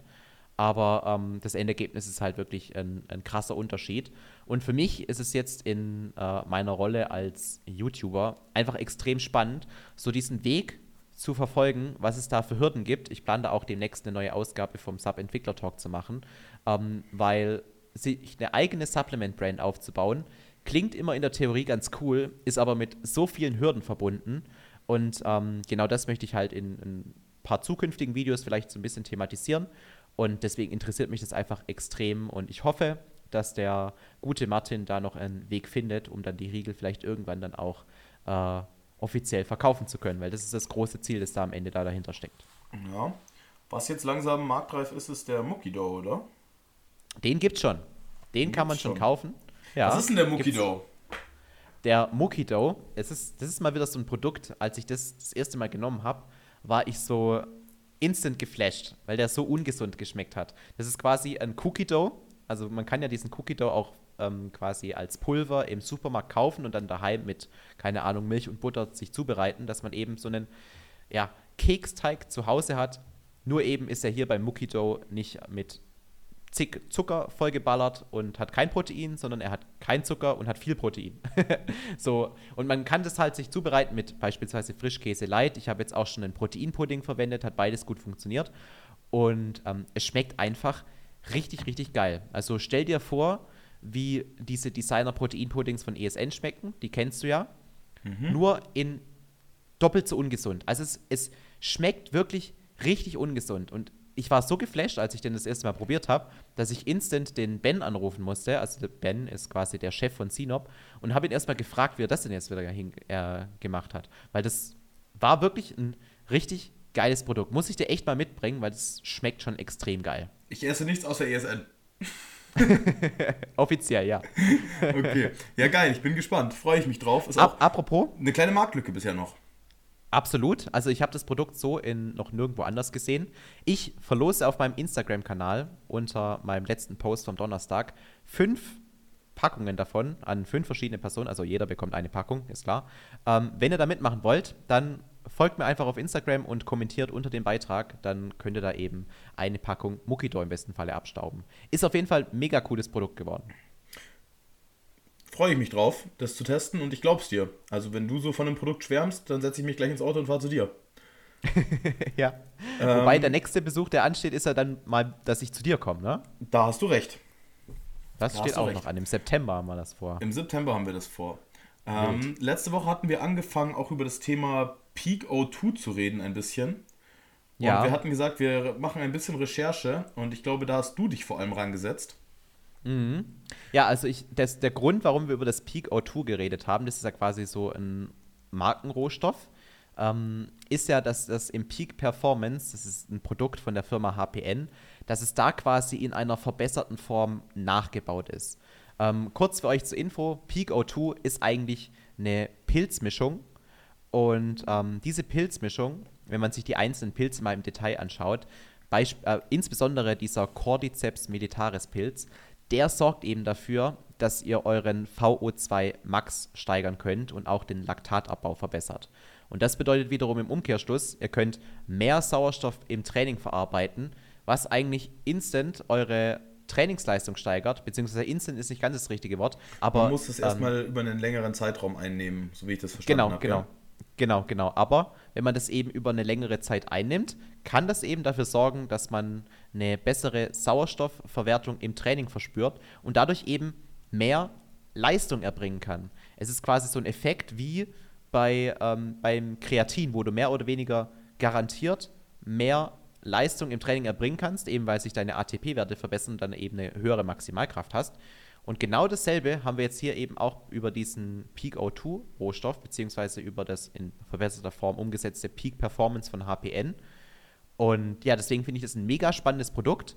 Aber ähm, das Endergebnis ist halt wirklich ein, ein krasser Unterschied. Und für mich ist es jetzt in äh, meiner Rolle als YouTuber einfach extrem spannend, so diesen Weg zu verfolgen, was es da für Hürden gibt. Ich plane da auch demnächst eine neue Ausgabe vom Sub-Entwickler-Talk zu machen, ähm, weil sich eine eigene Supplement-Brand aufzubauen, klingt immer in der Theorie ganz cool, ist aber mit so vielen Hürden verbunden. Und ähm, genau das möchte ich halt in, in ein paar zukünftigen Videos vielleicht so ein bisschen thematisieren. Und deswegen interessiert mich das einfach extrem und ich hoffe, dass der gute Martin da noch einen Weg findet, um dann die Riegel vielleicht irgendwann dann auch äh, offiziell verkaufen zu können, weil das ist das große Ziel, das da am Ende da dahinter steckt. Ja, was jetzt langsam marktreif ist, ist der Mucki Dough, oder? Den gibt's schon. Den gibt's kann man schon, schon kaufen. Ja, was ist denn der Mucki Dough? Der Mucki Dough, es ist, das ist mal wieder so ein Produkt, als ich das das erste Mal genommen habe, war ich so instant geflasht, weil der so ungesund geschmeckt hat. Das ist quasi ein Cookie Dough. Also man kann ja diesen Cookie Dough auch ähm, quasi als Pulver im Supermarkt kaufen und dann daheim mit, keine Ahnung, Milch und Butter sich zubereiten, dass man eben so einen ja, Keksteig zu Hause hat. Nur eben ist er hier beim Mucki Dough nicht mit zig Zucker vollgeballert und hat kein Protein, sondern er hat kein Zucker und hat viel Protein. So, und man kann das halt sich zubereiten mit beispielsweise Frischkäse Light. Ich habe jetzt auch schon einen Proteinpudding verwendet, hat beides gut funktioniert. Und ähm, es schmeckt einfach richtig, richtig geil. Also stell dir vor, wie diese Designer-Protein-Puddings von E S N schmecken, die kennst du ja, mhm. nur in doppelt so ungesund. Also es, es schmeckt wirklich richtig ungesund und ich war so geflasht, als ich den das erste Mal probiert habe, dass ich instant den Ben anrufen musste. Also Ben ist quasi der Chef von CINOP und habe ihn erstmal gefragt, wie er das denn jetzt wieder hin, äh, gemacht hat. Weil das war wirklich ein richtig geiles Produkt. Muss ich dir echt mal mitbringen, weil das schmeckt schon extrem geil. Ich esse nichts außer E S N. Offiziell, ja. Okay. Ja, geil. Ich bin gespannt. Freue ich mich drauf. Ist Ap- auch apropos? Eine kleine Marktlücke bisher noch. Absolut. Also ich habe das Produkt so in noch nirgendwo anders gesehen. Ich verlose auf meinem Instagram-Kanal unter meinem letzten Post vom Donnerstag fünf Packungen davon an fünf verschiedene Personen. Also jeder bekommt eine Packung, ist klar. Ähm, wenn ihr da mitmachen wollt, dann folgt mir einfach auf Instagram und kommentiert unter dem Beitrag. Dann könnt ihr da eben eine Packung Mucki Dough im besten Falle abstauben. Ist auf jeden Fall ein mega cooles Produkt geworden. Freue ich mich drauf, das zu testen und ich glaub's dir. Also wenn du so von einem Produkt schwärmst, dann setze ich mich gleich ins Auto und fahre zu dir. Ja, ähm, wobei der nächste Besuch, der ansteht, ist ja dann mal, dass ich zu dir komme, ne? Da hast du recht. Das da steht auch recht. Noch an, im September haben wir das vor. Im September haben wir das vor. Ähm, letzte Woche hatten wir angefangen, auch über das Thema Peak O zwei zu reden ein bisschen. Und ja. Wir hatten gesagt, wir machen ein bisschen Recherche und ich glaube, da hast du dich vor allem rangesetzt. Mhm. Ja, also ich, das, der Grund, warum wir über das Peak O zwei geredet haben, das ist ja quasi so ein Markenrohstoff, ähm, ist ja, dass das im Peak Performance, das ist ein Produkt von der Firma H P N, dass es da quasi in einer verbesserten Form nachgebaut ist. Ähm, kurz für euch zur Info, Peak O zwei ist eigentlich eine Pilzmischung und ähm, diese Pilzmischung, wenn man sich die einzelnen Pilze mal im Detail anschaut, beisp- äh, insbesondere dieser Cordyceps militaris Pilz, der sorgt eben dafür, dass ihr euren V O zwei Max steigern könnt und auch den Laktatabbau verbessert. Und das bedeutet wiederum im Umkehrschluss, ihr könnt mehr Sauerstoff im Training verarbeiten, was eigentlich instant eure Trainingsleistung steigert, beziehungsweise instant ist nicht ganz das richtige Wort. Aber man muss es ähm, erstmal über einen längeren Zeitraum einnehmen, so wie ich das verstanden habe. Genau, hab, genau. Ja. Genau, genau. Aber wenn man das eben über eine längere Zeit einnimmt, kann das eben dafür sorgen, dass man eine bessere Sauerstoffverwertung im Training verspürt und dadurch eben mehr Leistung erbringen kann. Es ist quasi so ein Effekt wie bei, ähm, beim Kreatin, wo du mehr oder weniger garantiert mehr Leistung im Training erbringen kannst, eben weil sich deine A T P-Werte verbessern und dann eben eine höhere Maximalkraft hast. Und genau dasselbe haben wir jetzt hier eben auch über diesen Peak O zwei-Rohstoff, beziehungsweise über das in verbesserter Form umgesetzte Peak Performance von H P N. Und ja, deswegen finde ich das ein mega spannendes Produkt,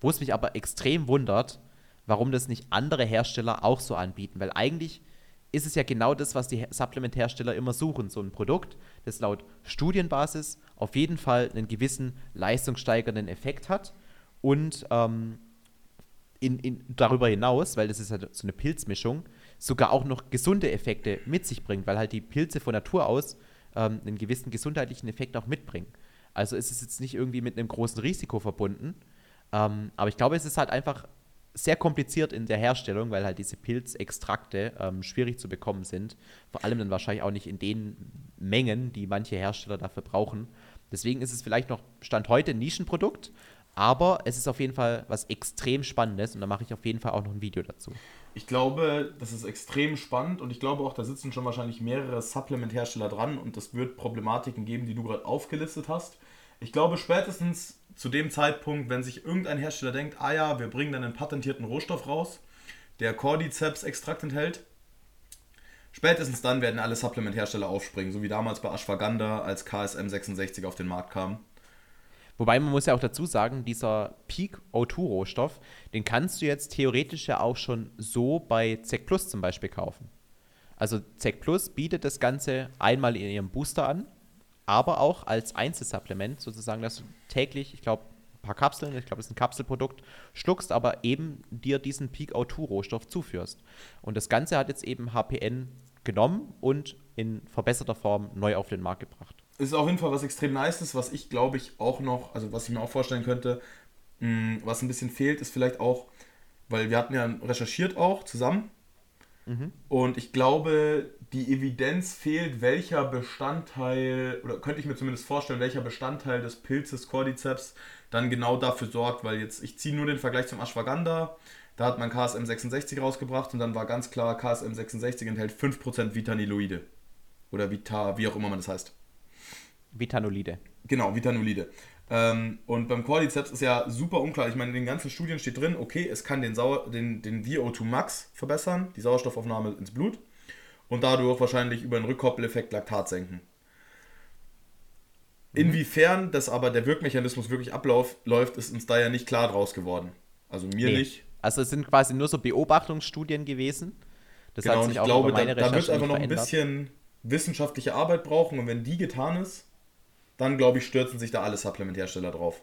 wo es mich aber extrem wundert, warum das nicht andere Hersteller auch so anbieten. Weil eigentlich ist es ja genau das, was die Supplement-Hersteller immer suchen. So ein Produkt, das laut Studienbasis auf jeden Fall einen gewissen leistungssteigernden Effekt hat und ähm, in, in, darüber hinaus, weil das ist halt so eine Pilzmischung, sogar auch noch gesunde Effekte mit sich bringt, weil halt die Pilze von Natur aus ähm, einen gewissen gesundheitlichen Effekt auch mitbringen. Also es ist jetzt nicht irgendwie mit einem großen Risiko verbunden, ähm, aber ich glaube, es ist halt einfach sehr kompliziert in der Herstellung, weil halt diese Pilzextrakte ähm, schwierig zu bekommen sind, vor allem dann wahrscheinlich auch nicht in den Mengen, die manche Hersteller dafür brauchen. Deswegen ist es vielleicht noch Stand heute ein Nischenprodukt, aber es ist auf jeden Fall was extrem Spannendes und da mache ich auf jeden Fall auch noch ein Video dazu. Ich glaube, das ist extrem spannend und ich glaube auch, da sitzen schon wahrscheinlich mehrere Supplement-Hersteller dran und es wird Problematiken geben, die du gerade aufgelistet hast. Ich glaube, spätestens zu dem Zeitpunkt, wenn sich irgendein Hersteller denkt, ah ja, wir bringen dann einen patentierten Rohstoff raus, der Cordyceps-Extrakt enthält, spätestens dann werden alle Supplement-Hersteller aufspringen, so wie damals bei Ashwagandha, als K S M sechsundsechzig auf den Markt kam. Wobei man muss ja auch dazu sagen, dieser Peak O zwei Rohstoff, den kannst du jetzt theoretisch ja auch schon so bei Z E C Plus zum Beispiel kaufen. Also Z E C Plus bietet das Ganze einmal in ihrem Booster an, aber auch als Einzelsupplement sozusagen, dass du täglich, ich glaube, ein paar Kapseln, ich glaube, das ist ein Kapselprodukt, schluckst, aber eben dir diesen Peak O zwei Rohstoff zuführst. Und das Ganze hat jetzt eben H P N genommen und in verbesserter Form neu auf den Markt gebracht. Ist auf jeden Fall was extrem Nices, was ich glaube ich auch noch, also was ich mir auch vorstellen könnte, mh, was ein bisschen fehlt, ist vielleicht auch, weil wir hatten ja recherchiert auch zusammen mhm. und ich glaube, die Evidenz fehlt, welcher Bestandteil, oder könnte ich mir zumindest vorstellen, welcher Bestandteil des Pilzes Cordyceps dann genau dafür sorgt, weil jetzt, ich ziehe nur den Vergleich zum Ashwagandha, da hat man K S M sechsundsechzig rausgebracht und dann war ganz klar, K S M sechsundsechzig enthält fünf Prozent Vitanolide oder Vita, wie auch immer man das heißt. Vitanolide. Genau, Vitanolide. Ähm, und beim Cordyceps ist ja super unklar. Ich meine, in den ganzen Studien steht drin, okay, es kann den, Sau- den, den V O zwei Max verbessern, die Sauerstoffaufnahme ins Blut und dadurch wahrscheinlich über den Rückkoppeleffekt Laktat senken. Mhm. Inwiefern das aber der Wirkmechanismus wirklich abläuft, ist uns da ja nicht klar draus geworden. Also mir nee. nicht. Also es sind quasi nur so Beobachtungsstudien gewesen. Das genau, hat sich und ich auch glaube, da, da wird einfach noch ein bisschen wissenschaftliche Arbeit brauchen und wenn die getan ist, dann, glaube ich, stürzen sich da alle Supplement-Hersteller drauf.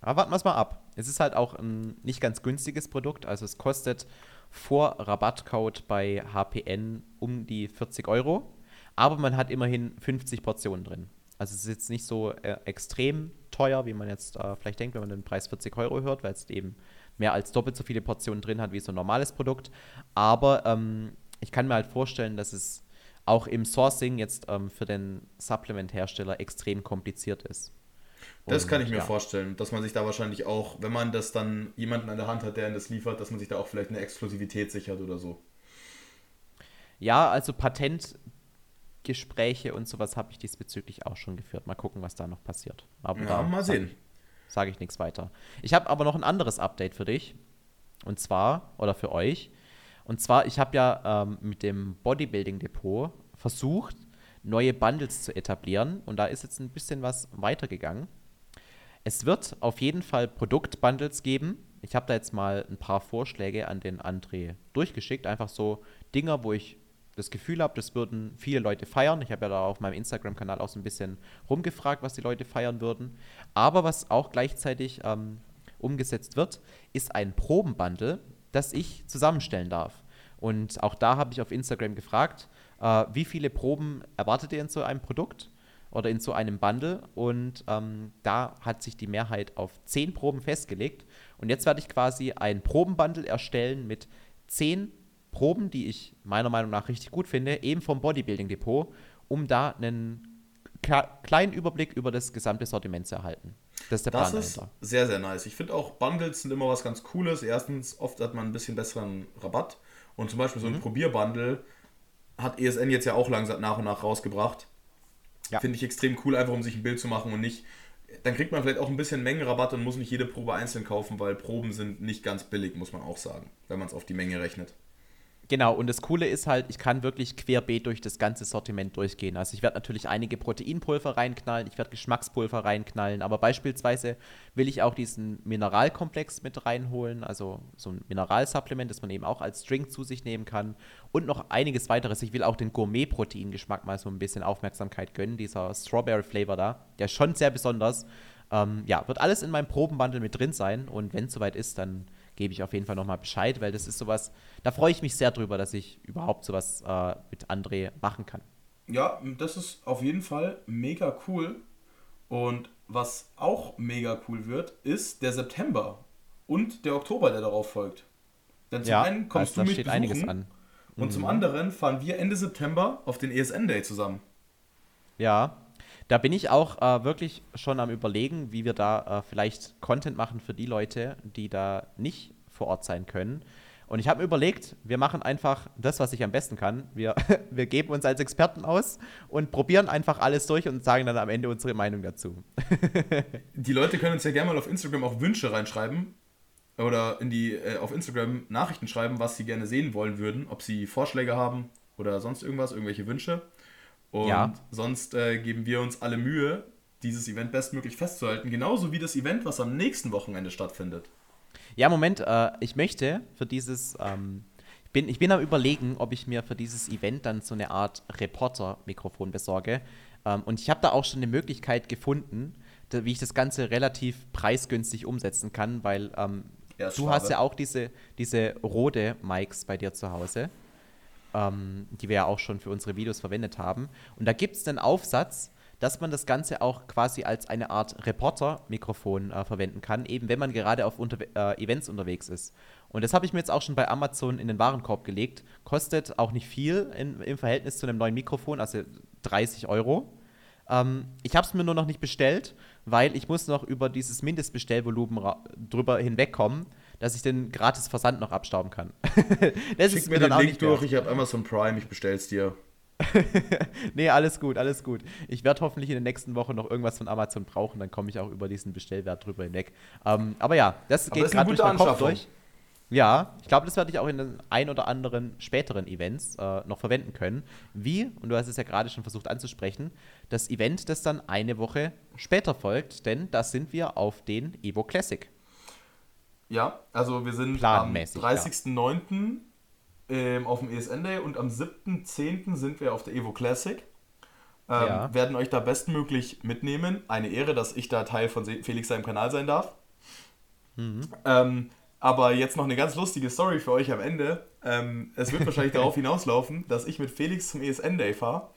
Aber warten wir es mal ab. Es ist halt auch ein nicht ganz günstiges Produkt. Also es kostet vor Rabattcode bei H P N um die vierzig Euro. Aber man hat immerhin fünfzig Portionen drin. Also es ist jetzt nicht so äh, extrem teuer, wie man jetzt äh, vielleicht denkt, wenn man den Preis vierzig Euro hört, weil es eben mehr als doppelt so viele Portionen drin hat wie so ein normales Produkt. Aber ähm, ich kann mir halt vorstellen, dass es auch im Sourcing jetzt ähm, für den Supplement-Hersteller extrem kompliziert ist. Und das kann ich mir ja. vorstellen, dass man sich da wahrscheinlich auch, wenn man das dann jemanden an der Hand hat, der einem das liefert, dass man sich da auch vielleicht eine Exklusivität sichert oder so. Ja, also Patentgespräche und sowas habe ich diesbezüglich auch schon geführt. Mal gucken, was da noch passiert. Aber ja, da mal sehen. Sage ich nichts weiter. Ich habe aber noch ein anderes Update für dich. Und zwar, oder für euch, Und zwar, ich habe ja ähm, mit dem Bodybuilding Depot versucht, neue Bundles zu etablieren. Und da ist jetzt ein bisschen was weitergegangen. Es wird auf jeden Fall Produktbundles geben. Ich habe da jetzt mal ein paar Vorschläge an den André durchgeschickt. Einfach so Dinger, wo ich das Gefühl habe, das würden viele Leute feiern. Ich habe ja da auf meinem Instagram-Kanal auch so ein bisschen rumgefragt, was die Leute feiern würden. Aber was auch gleichzeitig ähm, umgesetzt wird, ist ein Probenbundle, das ich zusammenstellen darf. Und auch da habe ich auf Instagram gefragt, äh, wie viele Proben erwartet ihr in so einem Produkt oder in so einem Bundle? Und ähm, da hat sich die Mehrheit auf zehn Proben festgelegt. Und jetzt werde ich quasi ein Probenbundle erstellen mit zehn Proben, die ich meiner Meinung nach richtig gut finde, eben vom Bodybuilding Depot, um da einen kla- kleinen Überblick über das gesamte Sortiment zu erhalten. Das ist der Plan dahinter. Das ist sehr, sehr nice. Ich finde auch, Bundles sind immer was ganz Cooles. Erstens, oft hat man ein bisschen besseren Rabatt. Und zum Beispiel so ein mhm. Probierbundle hat E S N jetzt ja auch langsam nach und nach rausgebracht. Ja. Finde ich extrem cool, einfach um sich ein Bild zu machen und nicht... Dann kriegt man vielleicht auch ein bisschen Mengenrabatt und muss nicht jede Probe einzeln kaufen, weil Proben sind nicht ganz billig, muss man auch sagen, wenn man es auf die Menge rechnet. Genau, und das Coole ist halt, ich kann wirklich querbeet durch das ganze Sortiment durchgehen. Also ich werde natürlich einige Proteinpulver reinknallen, ich werde Geschmackspulver reinknallen, aber beispielsweise will ich auch diesen Mineralkomplex mit reinholen, also so ein Mineralsupplement, das man eben auch als Drink zu sich nehmen kann und noch einiges weiteres. Ich will auch den Gourmet-Proteingeschmack mal so ein bisschen Aufmerksamkeit gönnen, dieser Strawberry-Flavor da, der ist schon sehr besonders. Ähm, ja, wird alles in meinem Probenbundle mit drin sein und wenn es soweit ist, dann gebe ich auf jeden Fall nochmal Bescheid, weil das ist sowas, da freue ich mich sehr drüber, dass ich überhaupt sowas äh, mit André machen kann. Ja, das ist auf jeden Fall mega cool. Und was auch mega cool wird, ist der September und der Oktober, der darauf folgt. Denn zum ja, einen kommst also du mit steht besuchen einiges an. Und mhm. zum anderen fahren wir Ende September auf den E S N-Day zusammen. Ja, da bin ich auch äh, wirklich schon am Überlegen, wie wir da äh, vielleicht Content machen für die Leute, die da nicht vor Ort sein können. Und ich habe mir überlegt, wir machen einfach das, was ich am besten kann. Wir, wir geben uns als Experten aus und probieren einfach alles durch und sagen dann am Ende unsere Meinung dazu. Die Leute können uns ja gerne mal auf Instagram auch Wünsche reinschreiben oder in die, äh, auf Instagram Nachrichten schreiben, was sie gerne sehen wollen würden, ob sie Vorschläge haben oder sonst irgendwas, irgendwelche Wünsche. Und ja. sonst äh, geben wir uns alle Mühe, dieses Event bestmöglich festzuhalten, genauso wie das Event, was am nächsten Wochenende stattfindet. Ja, Moment, äh, ich möchte für dieses, ähm, ich bin, ich bin am Überlegen, ob ich mir für dieses Event dann so eine Art Reporter-Mikrofon besorge. Ähm, und ich habe da auch schon eine Möglichkeit gefunden, da, wie ich das Ganze relativ preisgünstig umsetzen kann, weil ähm, ja, du schade. hast ja auch diese, diese Rode Mics bei dir zu Hause. Ähm, die wir ja auch schon für unsere Videos verwendet haben. Und da gibt es einen Aufsatz, dass man das Ganze auch quasi als eine Art Reporter-Mikrofon äh, verwenden kann, eben wenn man gerade auf unter- äh, Events unterwegs ist. Und das habe ich mir jetzt auch schon bei Amazon in den Warenkorb gelegt. Kostet auch nicht viel in, im Verhältnis zu einem neuen Mikrofon, also dreißig Euro. Ähm, ich habe es mir nur noch nicht bestellt, weil ich muss noch über dieses Mindestbestellvolumen ra- drüber hinwegkommen, dass ich den gratis Versand noch abstauben kann. Das Schick ist mir, mir dann den auch Link nicht durch, ich habe Amazon Prime, ich bestell's dir. Nee, alles gut, alles gut. Ich werde hoffentlich in der nächsten Woche noch irgendwas von Amazon brauchen, dann komme ich auch über diesen Bestellwert drüber hinweg. Ähm, aber ja, das aber geht gerade durch meinen Kopf durch. Ja, ich glaube, das werde ich auch in den ein oder anderen späteren Events äh, noch verwenden können. Wie, und du hast es ja gerade schon versucht anzusprechen, das Event, das dann eine Woche später folgt, denn da sind wir auf den Evo Classic. Ja, also wir sind am dreißigsten neunten Ja. Ähm, auf dem E S N-Day und am siebten zehnten sind wir auf der Evo Classic. Ähm, ja. Werden euch da bestmöglich mitnehmen. Eine Ehre, dass ich da Teil von Felix seinem Kanal sein darf. Mhm. Ähm, aber jetzt noch eine ganz lustige Story für euch am Ende. Ähm, es wird wahrscheinlich darauf hinauslaufen, dass ich mit Felix zum E S N-Day fahre.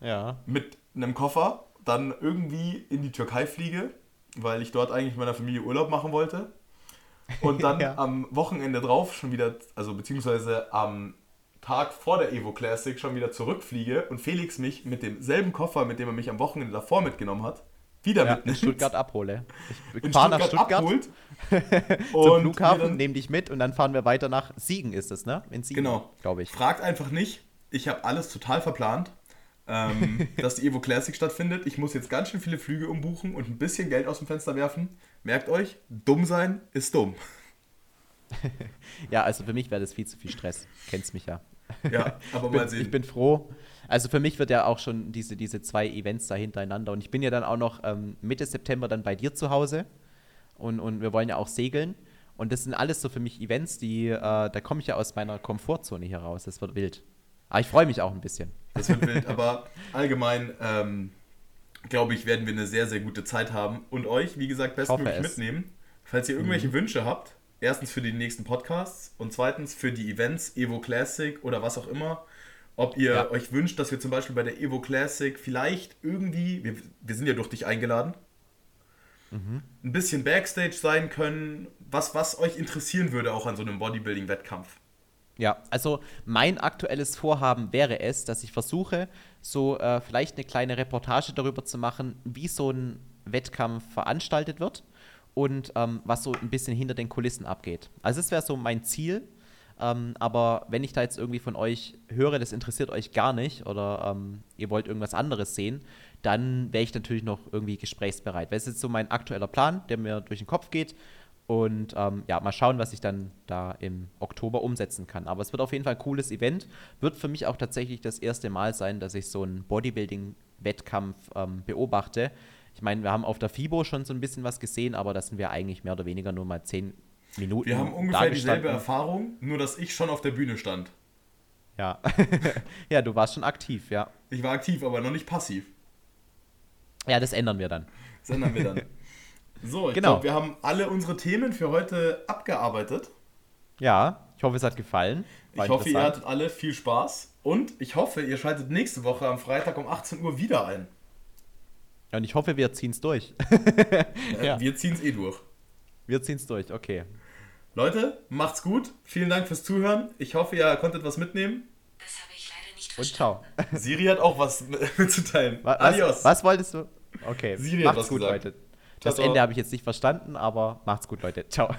Ja. Mit einem Koffer, dann irgendwie in die Türkei fliege, weil ich dort eigentlich mit meiner Familie Urlaub machen wollte. Und dann ja. am Wochenende drauf schon wieder, also beziehungsweise am Tag vor der Evo Classic schon wieder zurückfliege und Felix mich mit demselben Koffer, mit dem er mich am Wochenende davor mitgenommen hat, wieder ja, mitnimmt. In Stuttgart abhole. Ich fahre nach Stuttgart, Stuttgart zum Flughafen, nehme dich mit und dann fahren wir weiter nach Siegen ist es, ne? In Siegen, genau. glaube ich. Fragt einfach nicht, ich habe alles total verplant, ähm, dass die Evo Classic stattfindet. Ich muss jetzt ganz schön viele Flüge umbuchen und ein bisschen Geld aus dem Fenster werfen. Merkt euch, dumm sein ist dumm. Ja, also für mich wäre das viel zu viel Stress. Kennst mich ja. Ja, aber bin, mal sehen. Ich bin froh. Also für mich wird ja auch schon diese, diese zwei Events da hintereinander. Und ich bin ja dann auch noch ähm, Mitte September dann bei dir zu Hause. Und, und wir wollen ja auch segeln. Und das sind alles so für mich Events, die äh, da komme ich ja aus meiner Komfortzone hier raus. Das wird wild. Aber ich freue mich auch ein bisschen. Das wird wild, aber allgemein... Ähm glaube ich, werden wir eine sehr, sehr gute Zeit haben und euch, wie gesagt, bestmöglich mitnehmen. Falls ihr irgendwelche mhm. Wünsche habt, erstens für die nächsten Podcasts und zweitens für die Events, Evo Classic oder was auch immer, ob ihr ja. euch wünscht, dass wir zum Beispiel bei der Evo Classic vielleicht irgendwie, wir, wir sind ja durch dich eingeladen, mhm. ein bisschen Backstage sein können, was, was euch interessieren würde auch an so einem Bodybuilding-Wettkampf. Ja, also mein aktuelles Vorhaben wäre es, dass ich versuche, so äh, vielleicht eine kleine Reportage darüber zu machen, wie so ein Wettkampf veranstaltet wird und ähm, was so ein bisschen hinter den Kulissen abgeht. Also das wäre so mein Ziel, ähm, aber wenn ich da jetzt irgendwie von euch höre, das interessiert euch gar nicht oder ähm, ihr wollt irgendwas anderes sehen, dann wäre ich natürlich noch irgendwie gesprächsbereit. Weil das ist so mein aktueller Plan, der mir durch den Kopf geht. Und ähm, ja, mal schauen, was ich dann da im Oktober umsetzen kann. Aber es wird auf jeden Fall ein cooles Event. Wird für mich auch tatsächlich das erste Mal sein, dass ich so einen Bodybuilding-Wettkampf ähm, beobachte. Ich meine, wir haben auf der FIBO schon so ein bisschen was gesehen, aber das sind wir eigentlich mehr oder weniger nur mal zehn Minuten. Wir haben ungefähr dieselbe Erfahrung, nur dass ich schon auf der Bühne stand. Ja. Ja, du warst schon aktiv, ja. Ich war aktiv, aber noch nicht passiv. Ja, das ändern wir dann. Das ändern wir dann. So, ich genau. glaube, wir haben alle unsere Themen für heute abgearbeitet. Ja, ich hoffe, es hat gefallen. War ich hoffe, ihr hattet alle viel Spaß. Und ich hoffe, ihr schaltet nächste Woche am Freitag um achtzehn Uhr wieder ein. Ja, und ich hoffe, wir ziehen es durch. ja, ja. Wir ziehen es eh durch. Wir ziehen es durch, okay. Leute, macht's gut. Vielen Dank fürs Zuhören. Ich hoffe, ihr konntet was mitnehmen. Das habe ich leider nicht verstanden. Und ciao. Siri hat auch was mitzuteilen. Was, Adios. Was wolltest du? Okay, Siri macht's hat was gut, gesagt. Leute. Das Ende habe ich jetzt nicht verstanden, aber macht's gut, Leute. Ciao.